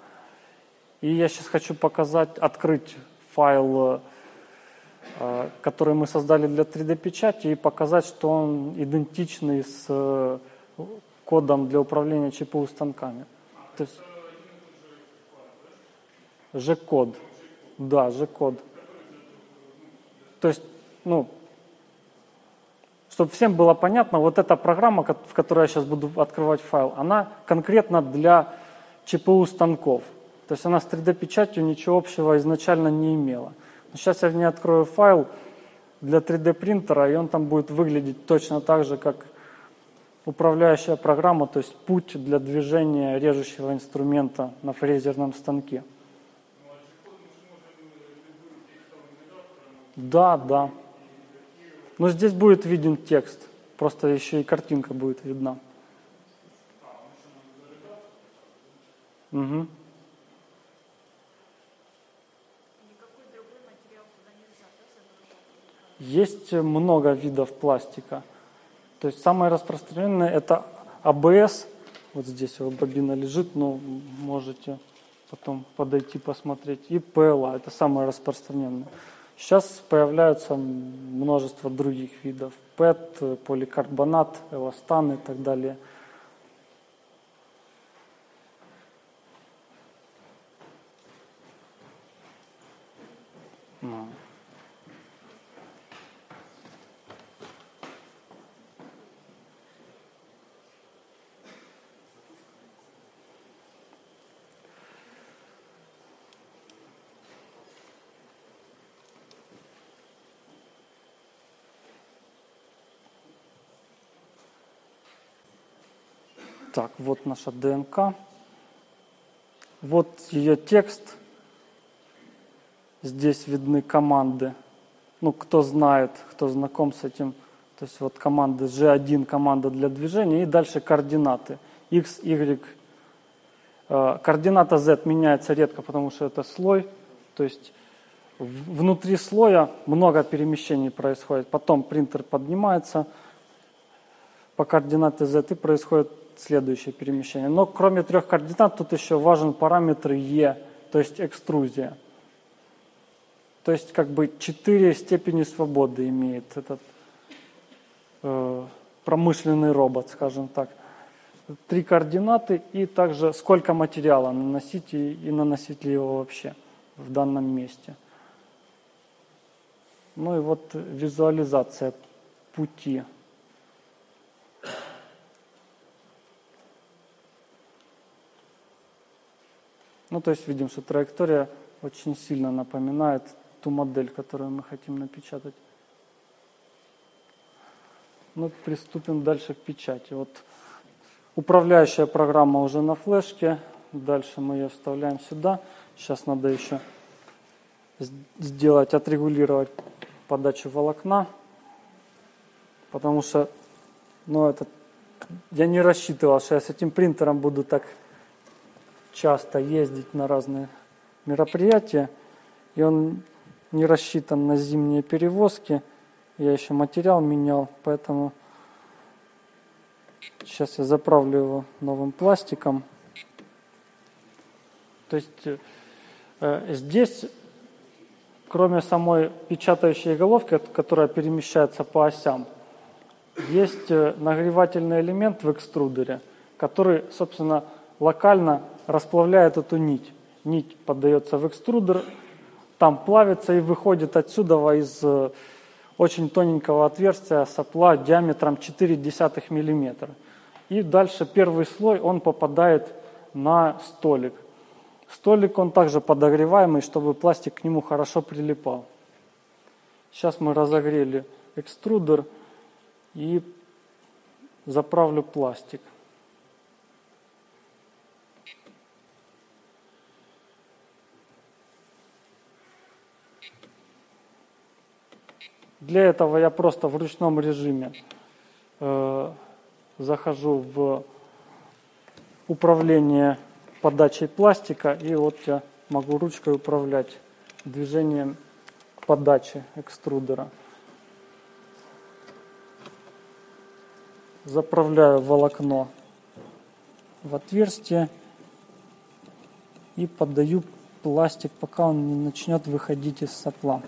И я сейчас хочу показать, открыть файл, который мы создали для три дэ-печати, и показать, что он идентичный с кодом для управления Ч П У станками. То есть G-код. Да, G-код. То есть, ну, чтобы всем было понятно, вот эта программа, в которой я сейчас буду открывать файл, она конкретно для Ч П У станков. То есть она с три дэ-печатью ничего общего изначально не имела. Но сейчас я в ней открою файл для три дэ-принтера, и он там будет выглядеть точно так же, как управляющая программа, то есть путь для движения режущего инструмента на фрезерном станке. Да, да. Но здесь будет виден текст, просто еще и картинка будет видна. Угу. Есть много видов пластика. То есть самое распространенное это А Б С. Вот здесь его бобина лежит, но можете потом подойти посмотреть. И П Л А, это самое распространенное. Сейчас появляются множество других видов. ПЭТ, поликарбонат, эластан и так далее. Так, вот наша ДНК. Вот ее текст. Здесь видны команды. Ну, кто знает, кто знаком с этим. То есть вот команды джи один, команда для движения. И дальше координаты. X, Y. Координата Z меняется редко, потому что это слой. То есть внутри слоя много перемещений происходит. Потом принтер поднимается по координате Z и происходит следующее перемещение. Но кроме трех координат тут еще важен параметр E, то есть экструзия. То есть как бы четыре степени свободы имеет этот э, промышленный робот, скажем так. Три координаты и также сколько материала наносить и, и наносить ли его вообще в данном месте. Ну и вот визуализация пути. Ну, то есть видим, что траектория очень сильно напоминает ту модель, которую мы хотим напечатать. Ну, приступим дальше к печати. Вот управляющая программа уже на флешке. Дальше мы ее вставляем сюда. Сейчас надо еще сделать, отрегулировать подачу волокна. Потому что, ну, это... Я не рассчитывал, что я с этим принтером буду так... часто ездить на разные мероприятия, и он не рассчитан на зимние перевозки. Я еще материал менял, поэтому сейчас я заправлю его новым пластиком. То есть э, здесь, кроме самой печатающей головки, которая перемещается по осям, есть нагревательный элемент в экструдере, который, собственно, локально расплавляет эту нить. Нить поддается в экструдер, там плавится и выходит отсюда из очень тоненького отверстия сопла диаметром ноль целых четыре десятых миллиметра. И дальше первый слой, он попадает на столик. Столик, он также подогреваемый, чтобы пластик к нему хорошо прилипал. Сейчас мы разогрели экструдер и заправлю пластик. Для этого я просто в ручном режиме э, захожу в управление подачей пластика, и вот я могу ручкой управлять движением подачи экструдера. Заправляю волокно в отверстие и поддаю пластик, пока он не начнет выходить из сопла.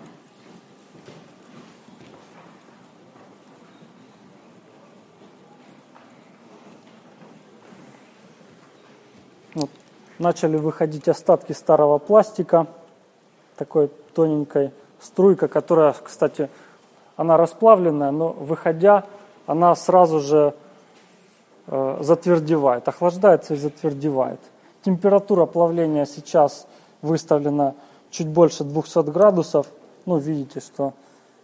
Начали выходить остатки старого пластика, такой тоненькой струйка, которая, кстати, она расплавленная, но выходя, она сразу же э, затвердевает, охлаждается и затвердевает. Температура плавления сейчас выставлена чуть больше двухсот градусов. Ну, видите, что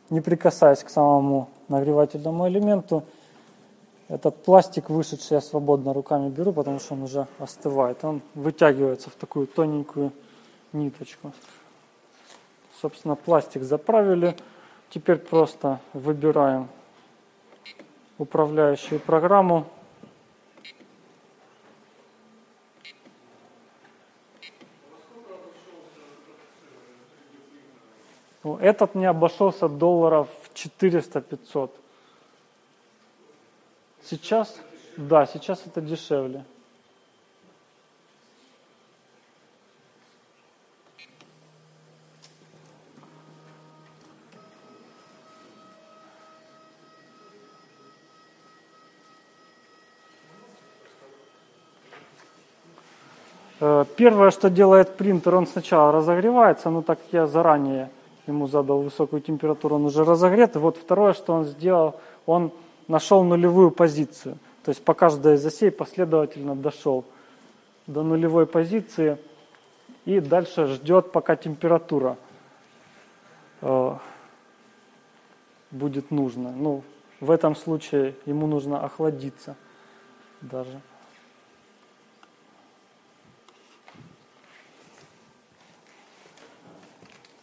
не прикасаясь к самому нагревательному элементу, этот пластик, вышедший, я свободно руками беру, потому что он уже остывает. Он вытягивается в такую тоненькую ниточку. Собственно, пластик заправили. Теперь просто выбираем управляющую программу. Этот мне обошелся долларов четыреста-пятьсот. Сейчас, да, сейчас это дешевле. Первое, что делает принтер, он сначала разогревается, но так как я заранее ему задал высокую температуру, он уже разогрет. И вот второе, что он сделал, он нашел нулевую позицию, то есть по каждой из осей последовательно дошел до нулевой позиции и дальше ждет, пока температура э, будет нужна. Ну, в этом случае ему нужно охладиться даже.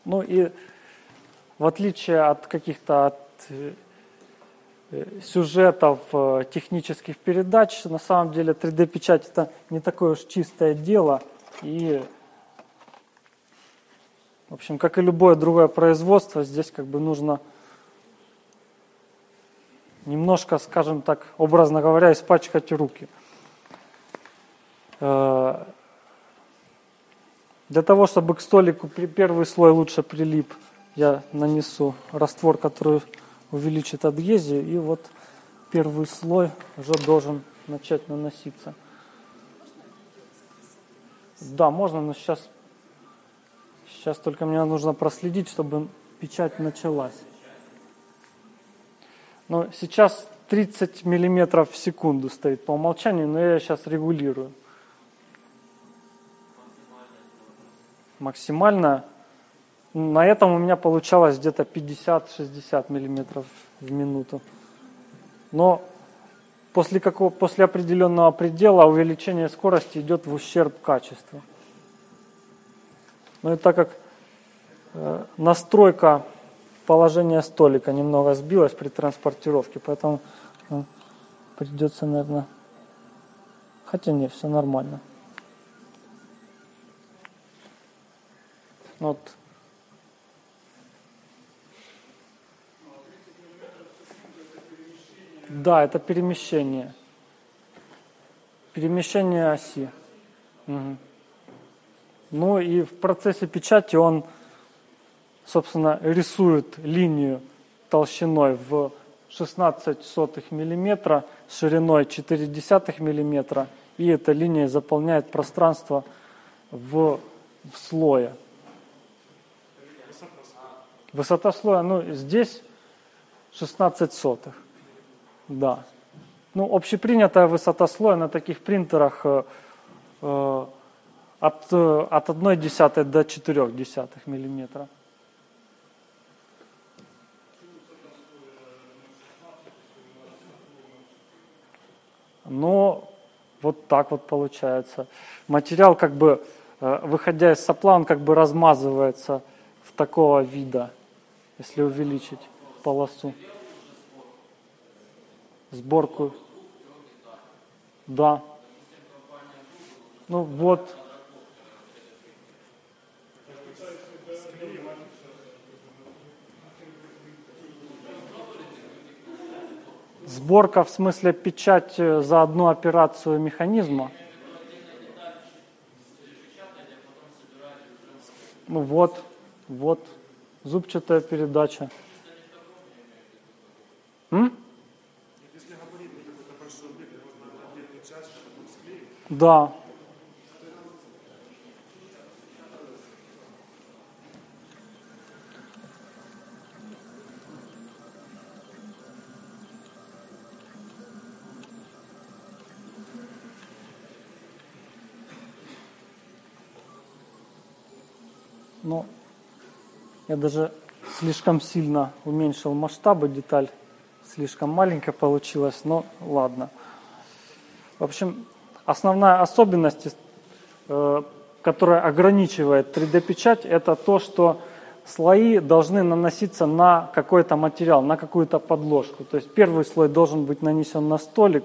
Ну и в отличие от каких-то от сюжетов, технических передач, на самом деле три дэ-печать это не такое уж чистое дело. И, в общем, как и любое другое производство, здесь как бы нужно немножко, скажем так, образно говоря, испачкать руки. Для того, чтобы к столику первый слой лучше прилип, я нанесу раствор, который увеличит адгезию, и вот первый слой уже должен начать наноситься. Да, можно, но сейчас, сейчас только мне нужно проследить, чтобы печать началась. Но сейчас тридцать миллиметров в секунду стоит по умолчанию, но я сейчас регулирую. Максимально. На этом у меня получалось где-то пятьдесят-шестьдесят миллиметров в минуту. Но после, какого, после определенного предела увеличение скорости идет в ущерб качеству. Ну и так как э, настройка положения столика немного сбилась при транспортировке, поэтому э, придется, наверное... Хотя не, все нормально. Вот... Да, это перемещение. Перемещение оси. Угу. Ну и в процессе печати он, собственно, рисует линию толщиной в шестнадцать сотых миллиметра, шириной ноль целых четыре десятых миллиметра, и эта линия заполняет пространство в, в слое. Высота слоя, ну, здесь шестнадцать сотых. Да. Ну, общепринятая высота слоя на таких принтерах э, от, от одной десятой до четырёх десятых миллиметра. Но вот так вот получается. Материал, как бы, э, выходя из сопла, он как бы размазывается в такого вида, если увеличить полосу. Сборку. Да. Ну вот. Сборка в смысле печать за одну операцию механизма. Ну вот, вот. Зубчатая передача. М? Да. Но я даже слишком сильно уменьшил масштабы, деталь слишком маленькая получилась, но ладно. В общем, основная особенность, которая ограничивает три дэ-печать, это то, что слои должны наноситься на какой-то материал, на какую-то подложку. То есть первый слой должен быть нанесен на столик,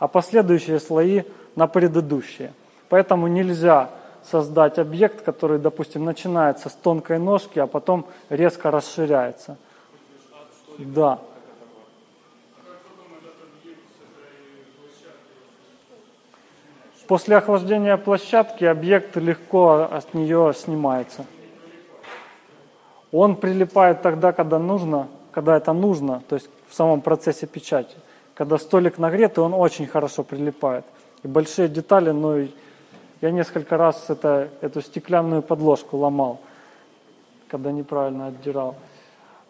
а последующие слои на предыдущие. Поэтому нельзя создать объект, который, допустим, начинается с тонкой ножки, а потом резко расширяется. Да. После охлаждения площадки объект легко от нее снимается. Он прилипает тогда, когда нужно, когда это нужно, то есть в самом процессе печати. Когда столик нагрет, и он очень хорошо прилипает. И большие детали, ну, я несколько раз это, эту стеклянную подложку ломал, когда неправильно отдирал.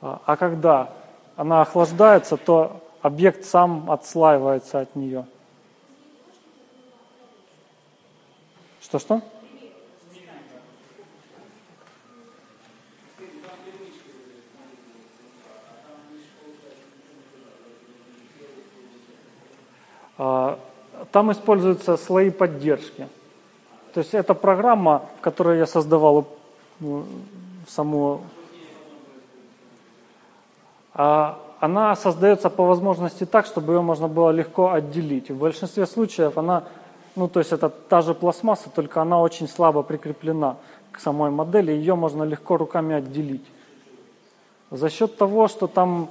А когда она охлаждается, то объект сам отслаивается от нее. Что-что? Там используются слои поддержки. То есть это программа, в которой я создавал саму, она создается по возможности так, чтобы ее можно было легко отделить. В большинстве случаев она, ну то есть это та же пластмасса, только она очень слабо прикреплена к самой модели, ее можно легко руками отделить. За счет того, что там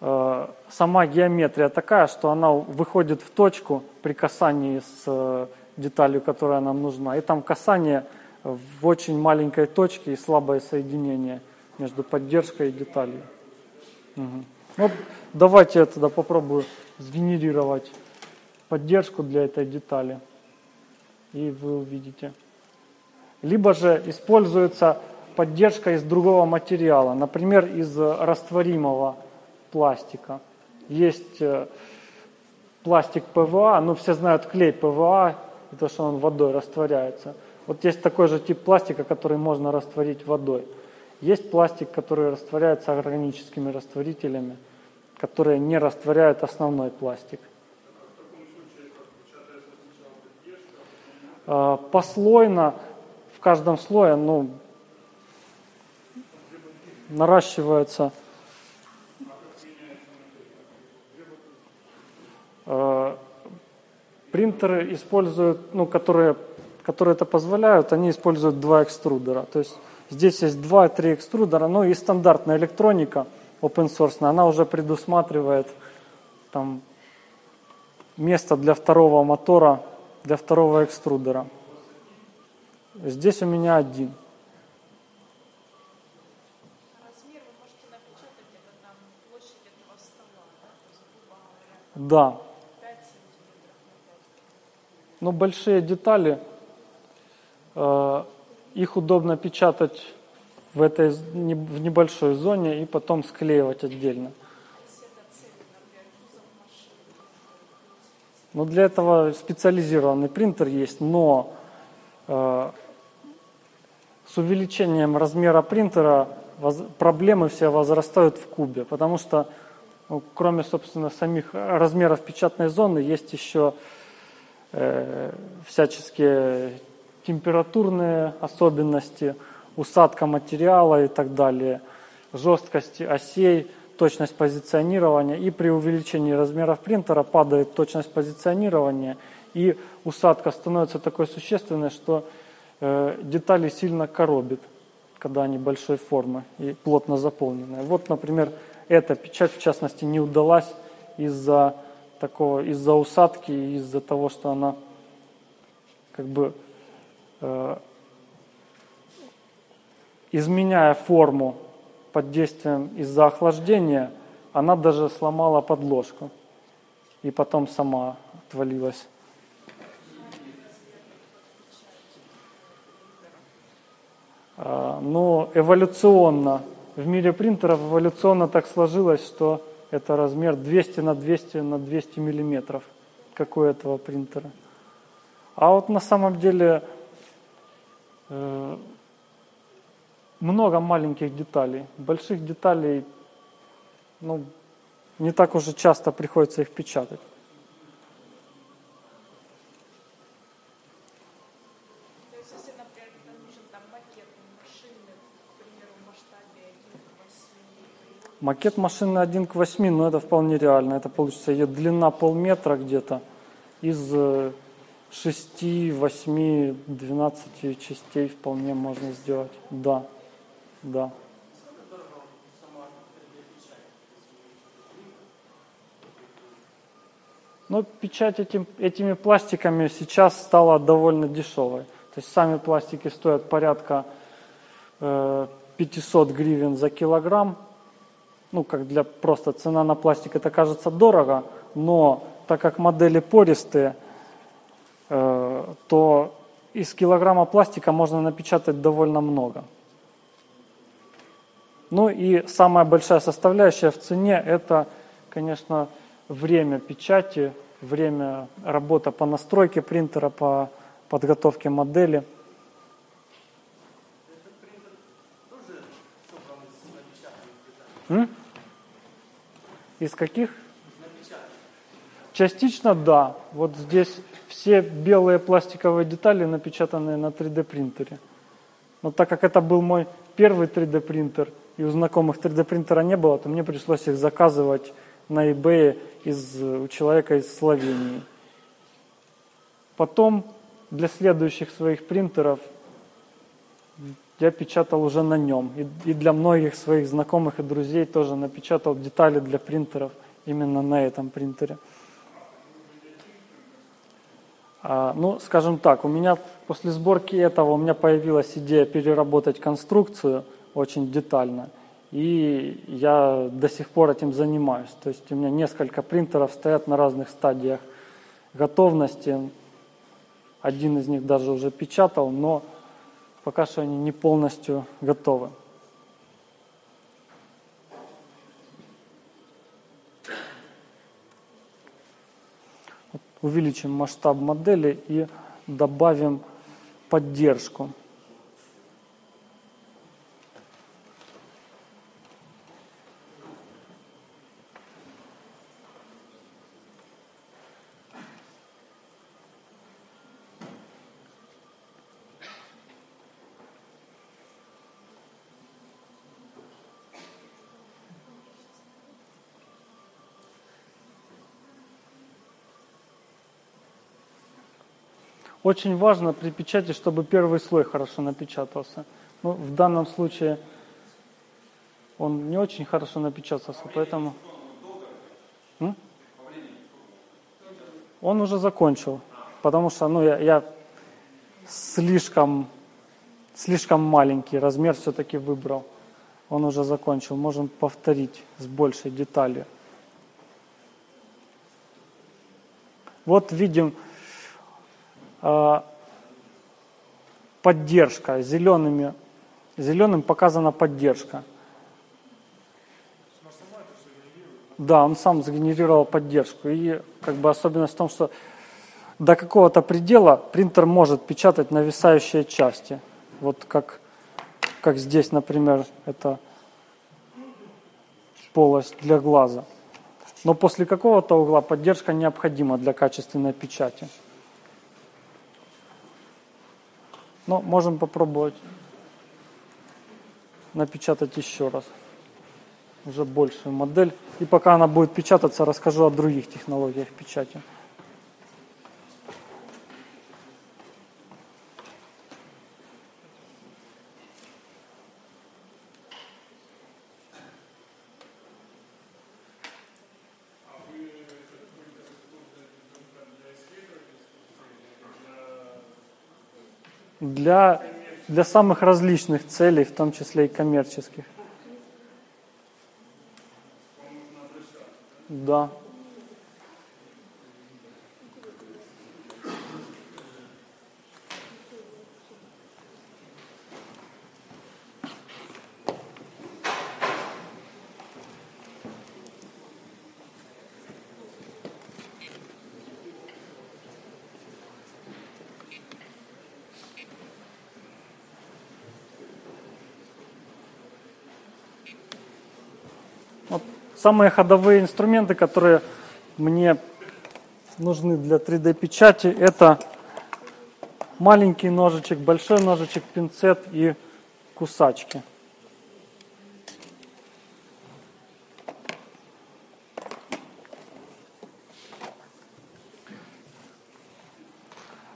э, сама геометрия такая, что она выходит в точку при касании с э, деталью, которая нам нужна, и там касание в очень маленькой точке и слабое соединение между поддержкой и деталью. Угу. Ну, давайте я тогда попробую сгенерировать поддержку для этой детали, и вы увидите. Либо же используется поддержка из другого материала, например, из растворимого пластика. Есть пластик ПВА, ну все знают клей ПВА, и то, что он водой растворяется. Вот есть такой же тип пластика, который можно растворить водой. Есть пластик, который растворяется органическими растворителями, которые не растворяют основной пластик. Послойно в каждом слое, ну, наращивается принтеры, используют, ну, которые, которые это позволяют, они используют два экструдера. То есть здесь есть два-три экструдера, ну и стандартная электроника open-source, она уже предусматривает там место для второго мотора, для второго экструдера. Здесь у меня один. Да. Но большие детали, э, их удобно печатать в, этой, в небольшой зоне и потом склеивать отдельно. Но для этого специализированный принтер есть, но э, с увеличением размера принтера воз, проблемы все возрастают в кубе, потому что ну, кроме, собственно, самих размеров печатной зоны, есть еще э, всяческие температурные особенности, усадка материала и так далее, жесткость осей, точность позиционирования. И при увеличении размеров принтера падает точность позиционирования, и усадка становится такой существенной, что э, детали сильно коробит, когда они большой формы и плотно заполненные. Вот, например, эта печать, в частности, не удалась из-за такого, из-за усадки, из-за того, что она как бы, э, изменяя форму под действием из-за охлаждения, она даже сломала подложку и потом сама отвалилась. Э, но эволюционно, в мире принтеров эволюционно так сложилось, что это размер двести на двести на двести миллиметров, как у этого принтера. А вот на самом деле э, много маленьких деталей. Больших деталей ну, не так уже часто приходится их печатать. Макет машины один к восьми, но это вполне реально. Это получится ее длина полметра где-то из шести, восьми, двенадцати частей вполне можно сделать. Да, да. Но печать этим, этими пластиками сейчас стала довольно дешевой. То есть сами пластики стоят порядка э, пятьсот гривен за килограмм. Ну, как для просто цена на пластик, это кажется дорого, но так как модели пористые, э, то из килограмма пластика можно напечатать довольно много. Ну и самая большая составляющая в цене – это, конечно, время печати, время работы по настройке принтера, по подготовке модели. М? Из каких? Частично да. Вот здесь все белые пластиковые детали напечатаны на три дэ принтере. Но так как это был мой первый три дэ принтер, и у знакомых три дэ принтера не было, то мне пришлось их заказывать на eBay из, у человека из Словении. Потом для следующих своих принтеров я печатал уже на нем. И, и для многих своих знакомых и друзей тоже напечатал детали для принтеров именно на этом принтере. А, ну, скажем так, у меня после сборки этого у меня появилась идея переработать конструкцию очень детально. И я до сих пор этим занимаюсь. То есть у меня несколько принтеров стоят на разных стадиях готовности. Один из них даже уже печатал, но пока что они не полностью готовы. Увеличим масштаб модели и добавим поддержку. Очень важно при печати, чтобы первый слой хорошо напечатался. Ну, в данном случае он не очень хорошо напечатался, поэтому... М? Он уже закончил, потому что ну, я, я слишком, слишком маленький размер все-таки выбрал. Он уже закончил, можем повторить с большей деталью. Вот видим... Поддержка. Зелеными, зеленым показана поддержка. Да, он сам сгенерировал поддержку. И как бы особенность в том, что до какого-то предела принтер может печатать нависающие части. Вот как, как здесь, например, это полость для глаза. Но после какого-то угла поддержка необходима для качественной печати. Но можем попробовать напечатать еще раз, уже большую модель. И пока она будет печататься, расскажу о других технологиях печати. Для, для самых различных целей, в том числе и коммерческих. Да. Самые ходовые инструменты, которые мне нужны для три дэ печати, это маленький ножичек, большой ножичек, пинцет и кусачки.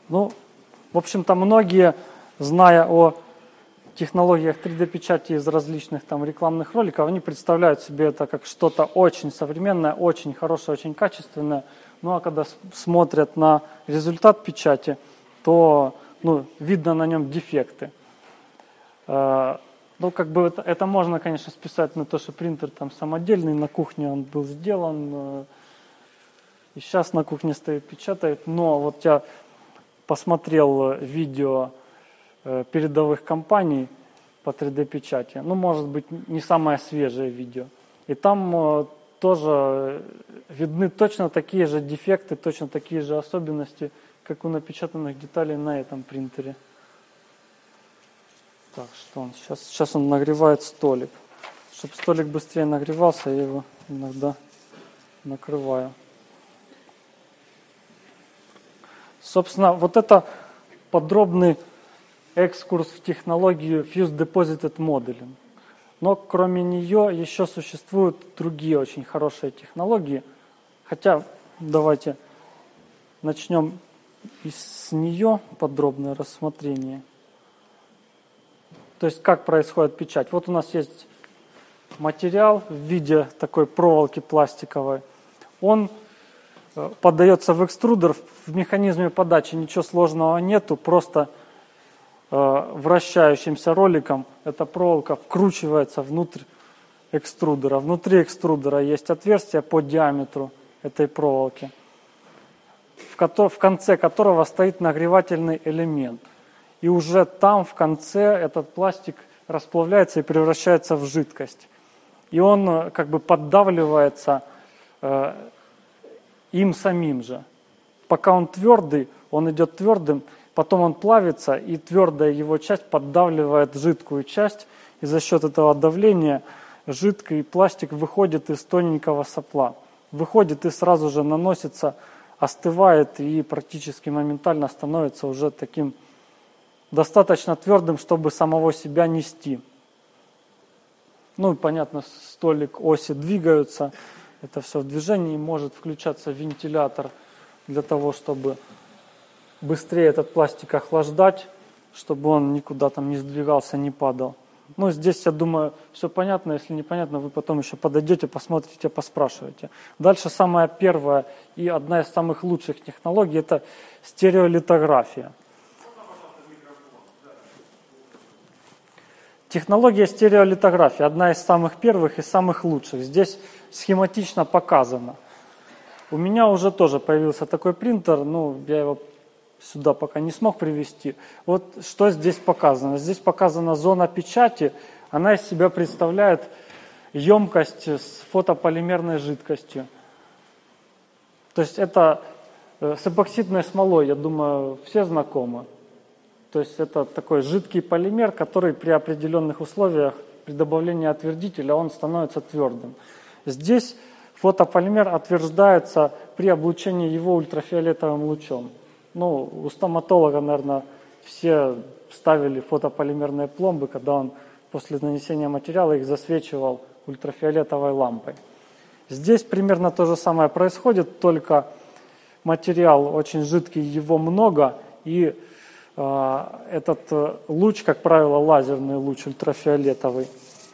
Ну, в общем-то, многие, зная о технологиях три дэ печати из различных там рекламных роликов, они представляют себе это как что-то очень современное, очень хорошее, очень качественное. Ну а когда смотрят на результат печати, то ну, видно на нем дефекты. Ну, как бы это, это можно, конечно, списать на то, что принтер там самодельный, на кухне он был сделан, и сейчас на кухне стоит, печатает. Но вот я посмотрел видео передовых компаний по три дэ печати. Ну, может быть, не самое свежее видео. И там тоже видны точно такие же дефекты, точно такие же особенности, как у напечатанных деталей на этом принтере. Так, что он сейчас? Сейчас он нагревает столик. Чтобы столик быстрее нагревался, я его иногда накрываю. Собственно, вот это подробный экскурс в технологию Fused Deposition Modeling. Но кроме нее еще существуют другие очень хорошие технологии. Хотя давайте начнем с нее подробное рассмотрение. То есть как происходит печать. Вот у нас есть материал в виде такой проволоки пластиковой. Он поддается в экструдер, в механизме подачи ничего сложного нету, просто э, вращающимся роликом эта проволока вкручивается внутрь экструдера. Внутри экструдера есть отверстие по диаметру этой проволоки, в, ко- в конце которого стоит нагревательный элемент. И уже там, в конце, этот пластик расплавляется и превращается в жидкость. И он как бы поддавливается э, им самим же. Пока он твердый, он идет твердым, потом он плавится, и твердая его часть поддавливает жидкую часть, и за счет этого давления жидкий пластик выходит из тоненького сопла. Выходит и сразу же наносится, остывает и практически моментально становится уже таким достаточно твердым, чтобы самого себя нести. Ну и понятно, столик, оси двигаются, это все в движении, может включаться вентилятор для того, чтобы быстрее этот пластик охлаждать, чтобы он никуда там не сдвигался, не падал. Ну, здесь, я думаю, все понятно. Если непонятно, вы потом еще подойдете, посмотрите, поспрашиваете. Дальше самая первая и одна из самых лучших технологий – это стереолитография. Технология стереолитографии – одна из самых первых и самых лучших. Здесь схематично показано. У меня уже тоже появился такой принтер, но я его сюда пока не смог привести. Вот что здесь показано. Здесь показана зона печати. Она из себя представляет емкость с фотополимерной жидкостью. То есть это с эпоксидной смолой, я думаю, все знакомы. То есть это такой жидкий полимер, который при определенных условиях, при добавлении отвердителя, он становится твердым. Здесь фотополимер отвердится при облучении его ультрафиолетовым лучом. Ну, у стоматолога, наверное, все ставили фотополимерные пломбы, когда он после нанесения материала их засвечивал ультрафиолетовой лампой. Здесь примерно то же самое происходит, только материал очень жидкий, его много, и этот луч, как правило, лазерный луч ультрафиолетовый,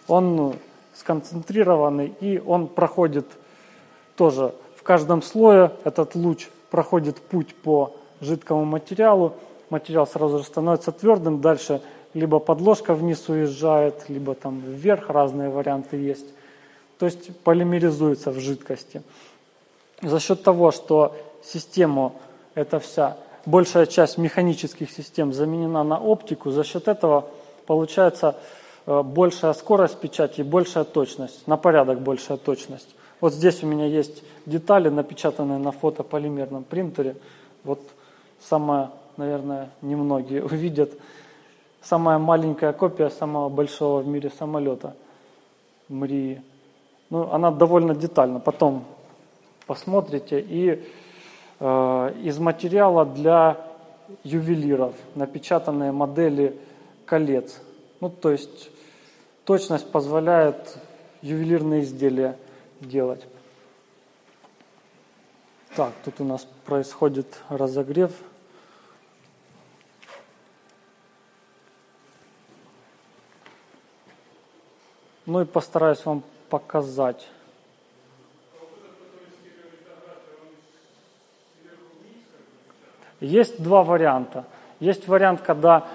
он сконцентрированный, и он проходит тоже в каждом слое, этот луч проходит путь по жидкому материалу, материал сразу же становится твердым, дальше либо подложка вниз уезжает, либо там вверх, разные варианты есть, то есть полимеризуется в жидкости. За счет того, что систему эта вся большая часть механических систем заменена на оптику, за счет этого получается большая скорость печати и большая точность, на порядок большая точность. Вот здесь у меня есть детали, напечатанные на фотополимерном принтере. Вот самая, наверное, немногие увидят, самая маленькая копия самого большого в мире самолета Мрии. Ну, она довольно детально, потом посмотрите. И из материала для ювелиров напечатанные модели колец. Ну, то есть точность позволяет ювелирные изделия делать. Так, тут у нас происходит разогрев. Ну и постараюсь вам показать. Есть два варианта. Есть вариант, когда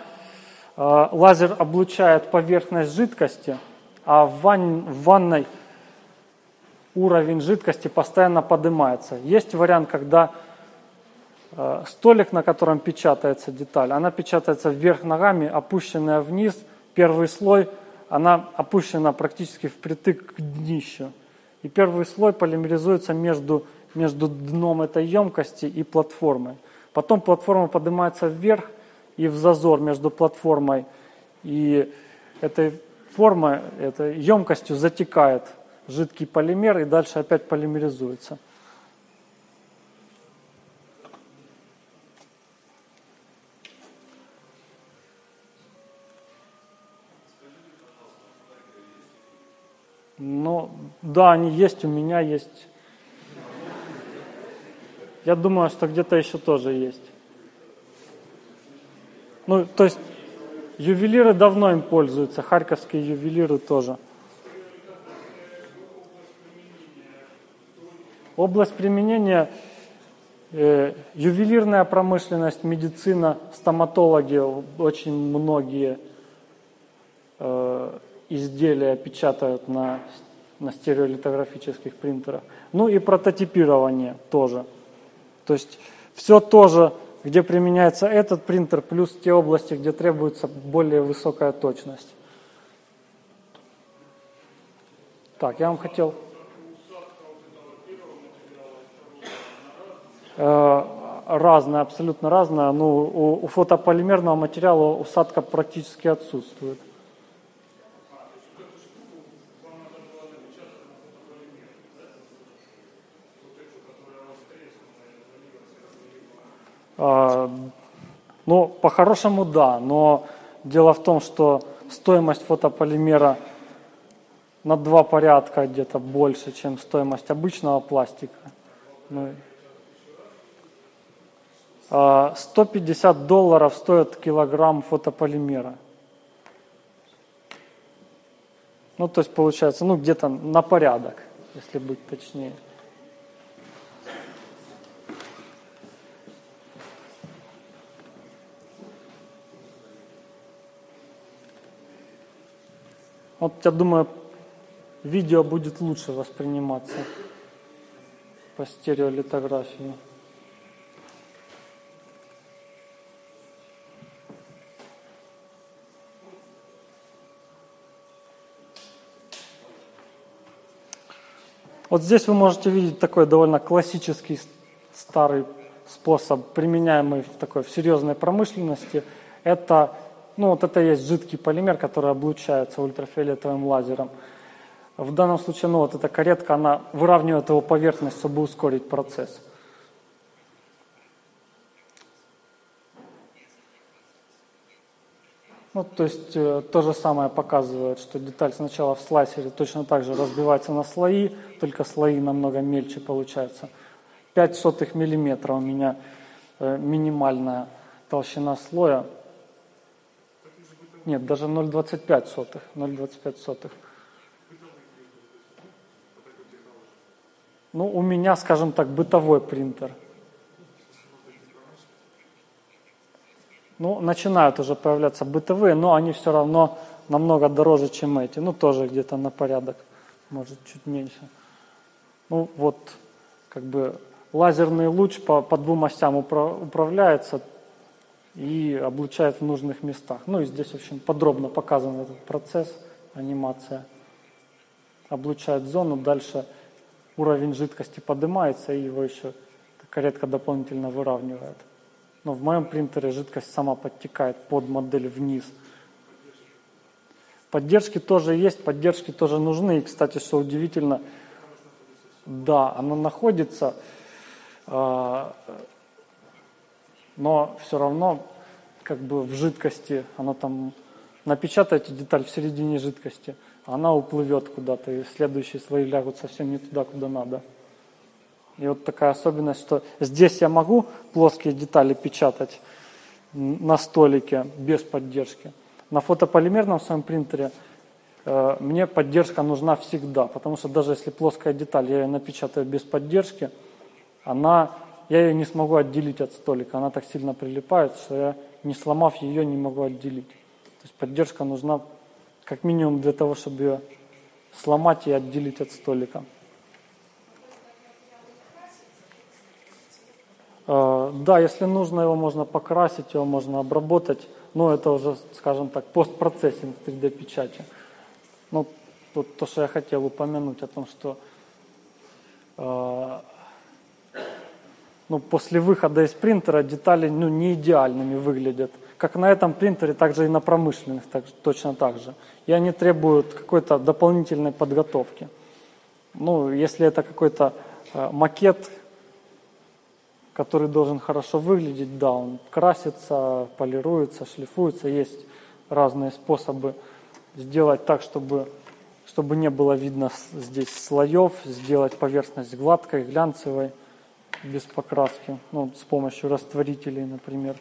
э, лазер облучает поверхность жидкости, а в, ван, в ванной уровень жидкости постоянно поднимается. Есть вариант, когда э, столик, на котором печатается деталь, она печатается вверх ногами, опущенная вниз, первый слой, она опущена практически впритык к днищу. И первый слой полимеризуется между, между дном этой емкости и платформой. Потом платформа поднимается вверх, и в зазор между платформой и этой формой, этой емкостью затекает жидкий полимер, и дальше опять полимеризуется. Ну, да, они есть, у меня есть. Я думаю, что где-то еще тоже есть. Ну, то есть, ювелиры давно им пользуются, харьковские ювелиры тоже. Область применения э, – ювелирная промышленность, медицина, стоматологи, очень многие э, изделия печатают на, на стереолитографических принтерах. Ну и прототипирование тоже. То есть все тоже, где применяется этот принтер, плюс те области, где требуется более высокая точность. Так, я вам хотел... Разное, абсолютно разное. Ну, у, у фотополимерного материала усадка практически отсутствует. А, ну, по-хорошему, да, но дело в том, что стоимость фотополимера на два порядка где-то больше, чем стоимость обычного пластика. Ну, сто пятьдесят долларов стоит килограмм фотополимера. Ну, то есть получается, ну, где-то на порядок, если быть точнее. Вот, я думаю, видео будет лучше восприниматься по стереолитографии. Вот здесь вы можете видеть такой довольно классический старый способ, применяемый в такой в серьезной промышленности. Это, ну вот это есть жидкий полимер, который облучается ультрафиолетовым лазером. В данном случае, ну вот эта каретка, она выравнивает его поверхность, чтобы ускорить процесс. Ну, то есть то же самое показывает, что деталь сначала в слайсере точно так же разбивается на слои, только слои намного мельче получаются. ноль целых пять сотых миллиметра у меня минимальная толщина слоя. Нет, даже ноль целых двадцать пять сотых. ноль целых двадцать пять сотых. Ну, у меня, скажем так, бытовой принтер. Ну, начинают уже появляться бытовые, но они все равно намного дороже, чем эти. Ну, тоже где-то на порядок, может, чуть меньше. Ну, вот, как бы, лазерный луч по, по двум осям упра- управляется и облучает в нужных местах. Ну, и здесь, в общем, подробно показан этот процесс, анимация. Облучает зону, дальше уровень жидкости поднимается, и его еще каретка дополнительно выравнивает. Но в моем принтере жидкость сама подтекает под модель вниз. Поддержки тоже есть, поддержки тоже нужны. И, кстати, что удивительно, да, она находится, но все равно как бы в жидкости, она там, напечатаете деталь в середине жидкости, она уплывет куда-то, и следующие слои лягут совсем не туда, куда надо. И вот такая особенность, что здесь я могу плоские детали печатать на столике без поддержки. На фотополимерном своем принтере э, мне поддержка нужна всегда, потому что даже если плоская деталь, я ее напечатаю без поддержки, она, я ее не смогу отделить от столика, она так сильно прилипает, что я, не сломав ее, не могу отделить. То есть поддержка нужна как минимум для того, чтобы ее сломать и отделить от столика. Да, если нужно, его можно покрасить, его можно обработать, но это уже, скажем так, постпроцессинг три дэ печати. Ну, вот то, что я хотел упомянуть о том, что э, ну, после выхода из принтера детали ну, не идеальными выглядят. Как на этом принтере, так же и на промышленных, так, точно так же. И они требуют какой-то дополнительной подготовки. Ну, если это какой-то э, макет, который должен хорошо выглядеть, да, он красится, полируется, шлифуется. Есть разные способы сделать так, чтобы чтобы не было видно здесь слоев, сделать поверхность гладкой, глянцевой, без покраски, ну, с помощью растворителей, например.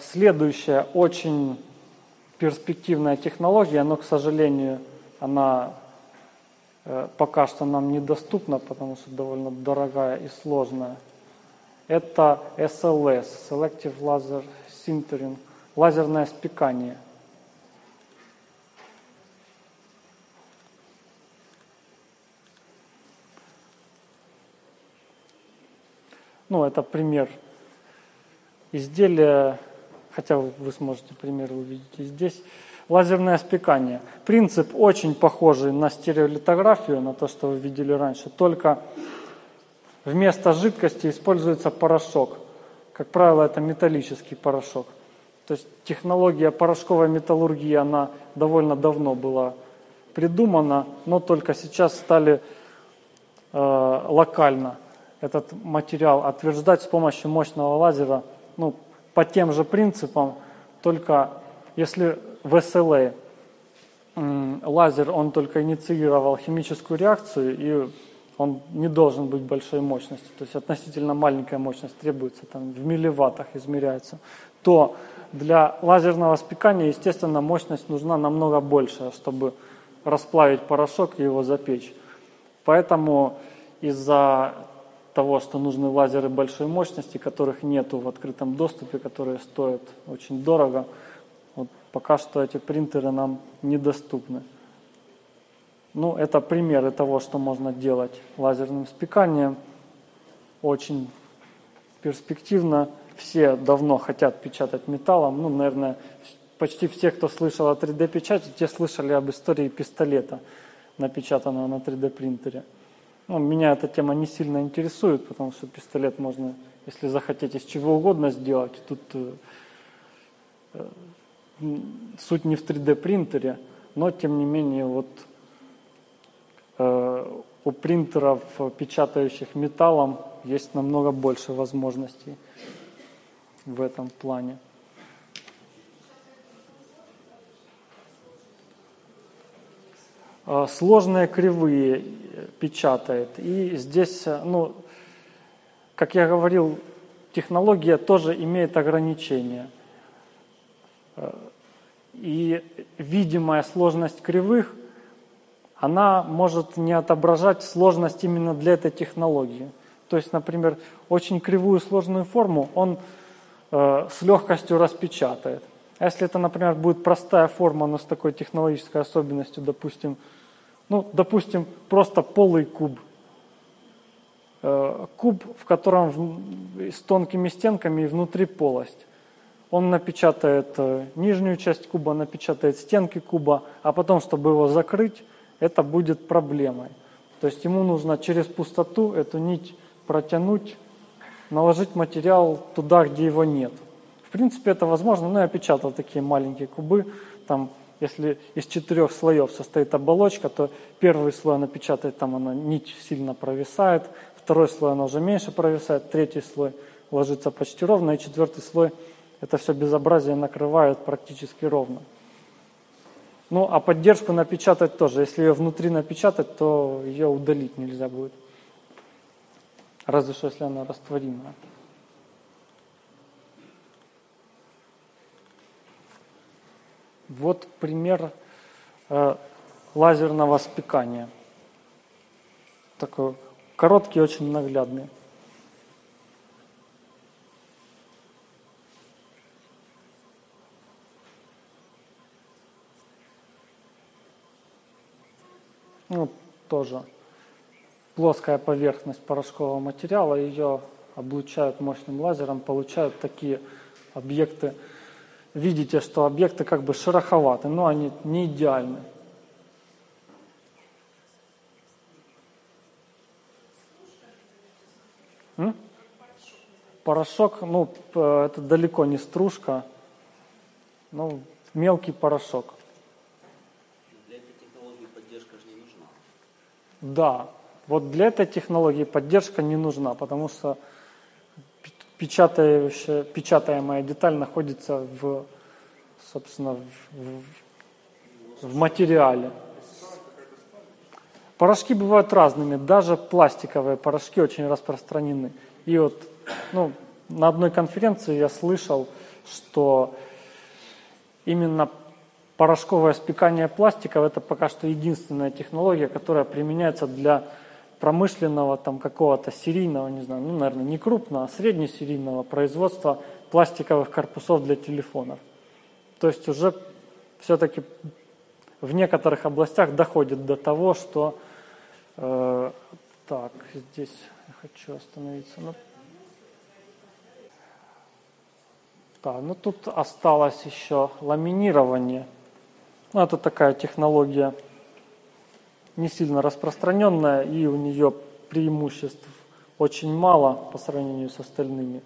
Следующая очень перспективная технология, но, к сожалению, она пока что нам недоступна, потому что довольно дорогая и сложная. Это эс эл эс, Selective Laser Sintering, лазерное спекание. Ну, это пример изделия, хотя вы сможете пример увидеть и здесь. Лазерное спекание. Принцип очень похожий на стереолитографию, на то, что вы видели раньше, только вместо жидкости используется порошок. Как правило, это металлический порошок. То есть технология порошковой металлургии, она довольно давно была придумана, но только сейчас стали э, локально этот материал отверждать с помощью мощного лазера, ну, по тем же принципам, только если в эс эл а лазер, он только инициировал химическую реакцию, и он не должен быть большой мощности, то есть относительно маленькая мощность требуется, там в милливаттах измеряется, то для лазерного спекания, естественно, мощность нужна намного большая, чтобы расплавить порошок и его запечь. Поэтому из-за того, что нужны лазеры большой мощности, которых нету в открытом доступе, которые стоят очень дорого, вот пока что эти принтеры нам недоступны. Ну, это примеры того, что можно делать лазерным спеканием. Очень перспективно. Все давно хотят печатать металлом. Ну, наверное, почти все, кто слышал о три дэ-печати, те слышали об истории пистолета, напечатанного на три дэ-принтере. Ну, меня эта тема не сильно интересует, потому что пистолет можно, если захотите, из чего угодно сделать. Тут э, э, суть не в три дэ-принтере, но, тем не менее, вот э, у принтеров, печатающих металлом, есть намного больше возможностей в этом плане. Сложные кривые печатает. И здесь, ну, как я говорил, технология тоже имеет ограничения. И видимая сложность кривых, она может не отображать сложность именно для этой технологии. То есть, например, очень кривую сложную форму он э, с легкостью распечатает. А если это, например, будет простая форма, но с такой технологической особенностью, допустим, ну, допустим, просто полый куб. Э, куб, в котором в, с тонкими стенками и внутри полость. Он напечатает э, нижнюю часть куба, напечатает стенки куба, а потом, чтобы его закрыть, это будет проблемой. То есть ему нужно через пустоту эту нить протянуть, наложить материал туда, где его нет. В принципе, это возможно, но я печатал такие маленькие кубы, там, если из четырех слоев состоит оболочка, то первый слой она печатает, там она нить сильно провисает, второй слой она уже меньше провисает, третий слой ложится почти ровно, и четвертый слой это все безобразие накрывает практически ровно. Ну, а поддержку напечатать тоже. Если ее внутри напечатать, то ее удалить нельзя будет. Разве что, если она растворимая. Вот пример э, лазерного спекания. Такой короткий, очень наглядный. Ну, тоже плоская поверхность порошкового материала, ее облучают мощным лазером, получают такие объекты. Видите, что объекты как бы шероховаты, но они не идеальны. М? Порошок, ну, это далеко не стружка, но мелкий порошок. Да, вот для этой технологии поддержка не нужна, потому что печатающая, печатаемая деталь находится в, собственно, в, в, в материале. Порошки бывают разными, даже пластиковые порошки очень распространены. И вот ну, на одной конференции я слышал, что именно порошковое спекание пластиков – это пока что единственная технология, которая применяется для промышленного, там, какого-то серийного, не знаю, ну, наверное, не крупного, а среднесерийного производства пластиковых корпусов для телефонов. То есть уже все-таки в некоторых областях доходит до того, что... Э, так, здесь я хочу остановиться. Ну, да, ну тут осталось еще ламинирование. Ну, это такая технология не сильно распространенная, и у нее преимуществ очень мало по сравнению с остальными.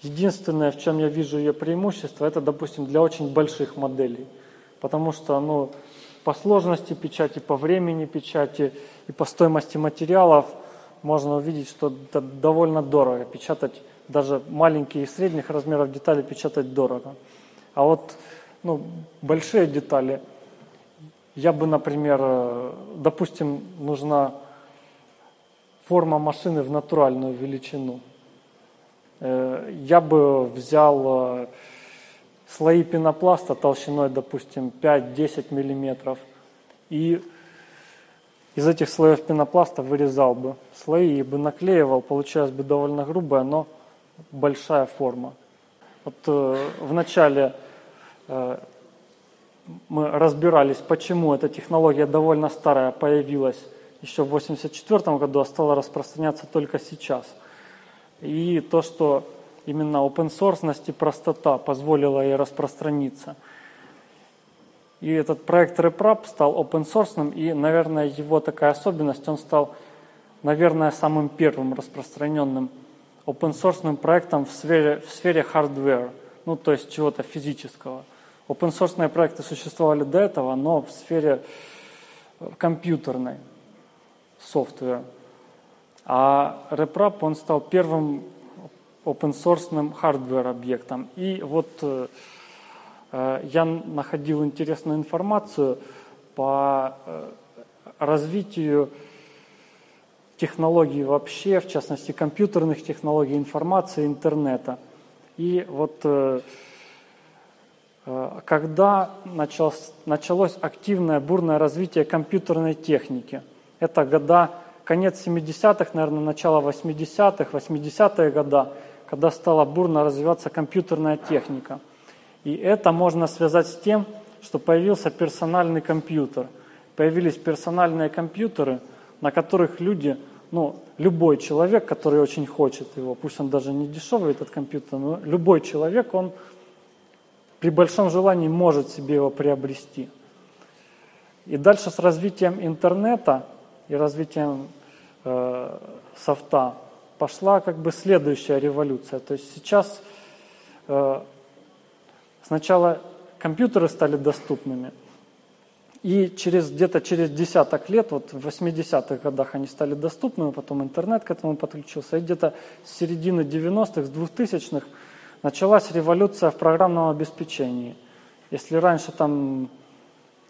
Единственное, в чем я вижу ее преимущество, это, допустим, для очень больших моделей. Потому что оно... По сложности печати, по времени печати и по стоимости материалов можно увидеть, что это довольно дорого. Печатать даже маленькие и средних размеров детали печатать дорого. А вот ну, большие детали, я бы, например, допустим, нужна форма машины в натуральную величину. Я бы взял... слои пенопласта толщиной, допустим, пять-десять миллиметров. И из этих слоев пенопласта вырезал бы слои и бы наклеивал. Получалась бы довольно грубая, но большая форма. Вот э, вначале э, мы разбирались, почему эта технология довольно старая, появилась еще в восемьдесят четвёртом году, а стала распространяться только сейчас. И то, что... Именно опенсорсность и простота позволила ей распространиться. И этот проект RepRap стал опенсорсным, и, наверное, его такая особенность, он стал, наверное, самым первым распространенным опенсорсным проектом в сфере, в сфере hardware, ну, то есть чего-то физического. Опенсорсные проекты существовали до этого, но в сфере компьютерной, software. А RepRap, он стал первым опенсорсным хардвер-объектом. И вот э, я находил интересную информацию по э, развитию технологий вообще, в частности, компьютерных технологий, информации, интернета. И вот э, э, когда началось, началось активное, бурное развитие компьютерной техники, это года, конец семидесятых, наверное, начало восьмидесятых, восьмидесятые годы, когда стала бурно развиваться компьютерная техника. И это можно связать с тем, что появился персональный компьютер. Появились персональные компьютеры, на которых люди, ну, любой человек, который очень хочет его, пусть он даже не дешевый, этот компьютер, но любой человек, он при большом желании может себе его приобрести. И дальше с развитием интернета и развитием э, софта пошла как бы следующая революция. То есть сейчас э, сначала компьютеры стали доступными, и через, где-то через десяток лет, вот в восьмидесятых годах они стали доступными, потом интернет к этому подключился, и где-то с середины девяностых, с двухтысячных началась революция в программном обеспечении. Если раньше там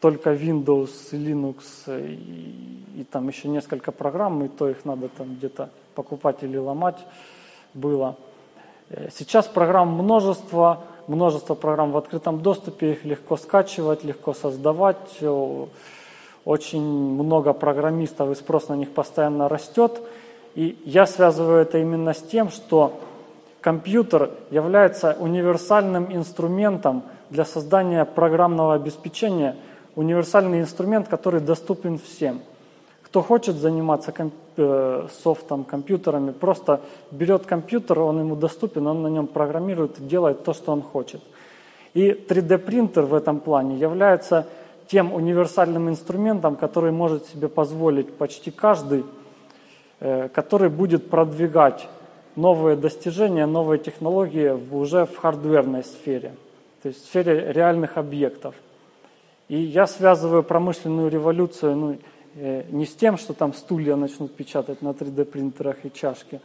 только Windows, Linux и, и там еще несколько программ, и то их надо там где-то покупать или ломать было. Сейчас программ множество, множество программ в открытом доступе, их легко скачивать, легко создавать. Очень много программистов, и спрос на них постоянно растет. И я связываю это именно с тем, что компьютер является универсальным инструментом для создания программного обеспечения, универсальный инструмент, который доступен всем. Кто хочет заниматься комп... э, софтом, компьютерами, просто берет компьютер, он ему доступен, он на нем программирует и делает то, что он хочет. И три дэ-принтер в этом плане является тем универсальным инструментом, который может себе позволить почти каждый, э, который будет продвигать новые достижения, новые технологии уже в хардверной сфере, то есть в сфере реальных объектов. И я связываю промышленную революцию, ну, не с тем, что там стулья начнут печатать на три дэ-принтерах и чашки,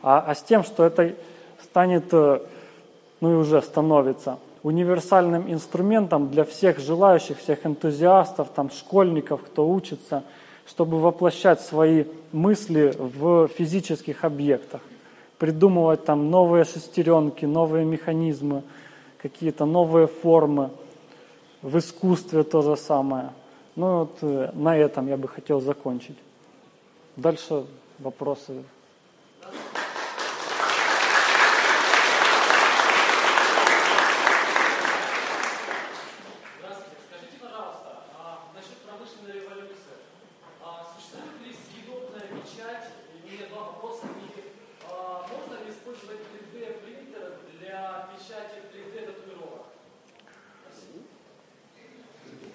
а, а с тем, что это станет, ну и уже становится, универсальным инструментом для всех желающих, всех энтузиастов, там, школьников, кто учится, чтобы воплощать свои мысли в физических объектах, придумывать там новые шестеренки, новые механизмы, какие-то новые формы, в искусстве то же самое. Ну вот на этом я бы хотел закончить. Дальше вопросы.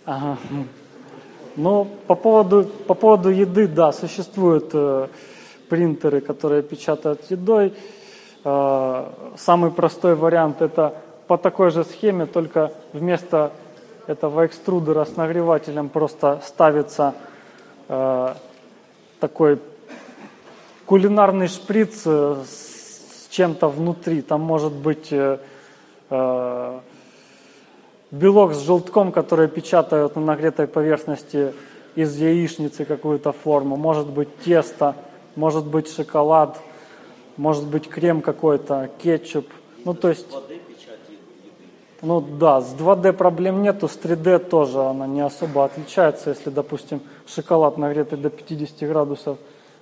Ага. Ну, по поводу, по поводу еды, да, существуют э, принтеры, которые печатают едой. Э, самый простой вариант – это по такой же схеме, только вместо этого экструдера с нагревателем просто ставится э, такой кулинарный шприц с чем-то внутри. Там может быть... Э, э, белок с желтком, который печатают на нагретой поверхности из яичницы какую-то форму. Может быть тесто, может быть шоколад, может быть крем какой-то, кетчуп. Ну то есть... два дэ печать еды. Ну да, с два дэ проблем нету, с три дэ тоже она не особо отличается. Если, допустим, шоколад, нагретый до пятидесяти градусов,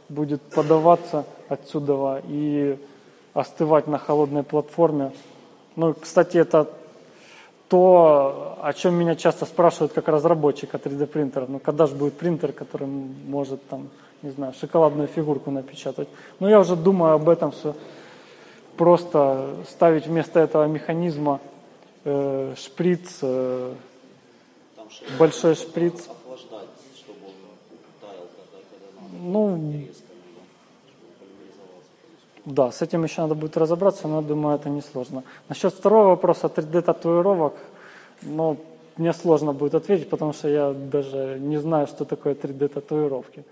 будет подаваться отсюда и остывать на холодной платформе. Ну, кстати, это... то, о чем меня часто спрашивают как разработчика три дэ-принтеров, ну когда же будет принтер, который может там, не знаю, шоколадную фигурку напечатать. Но я уже думаю об этом, что просто ставить вместо этого механизма э, шприц, э, там большой шприц. Охлаждать, чтобы он таял, когда, когда надо. Ну, резко, да, с этим еще надо будет разобраться, но, я думаю, это несложно. Насчет второго вопроса три дэ-татуировок, ну, мне сложно будет ответить, потому что я даже не знаю, что такое три дэ-татуировки.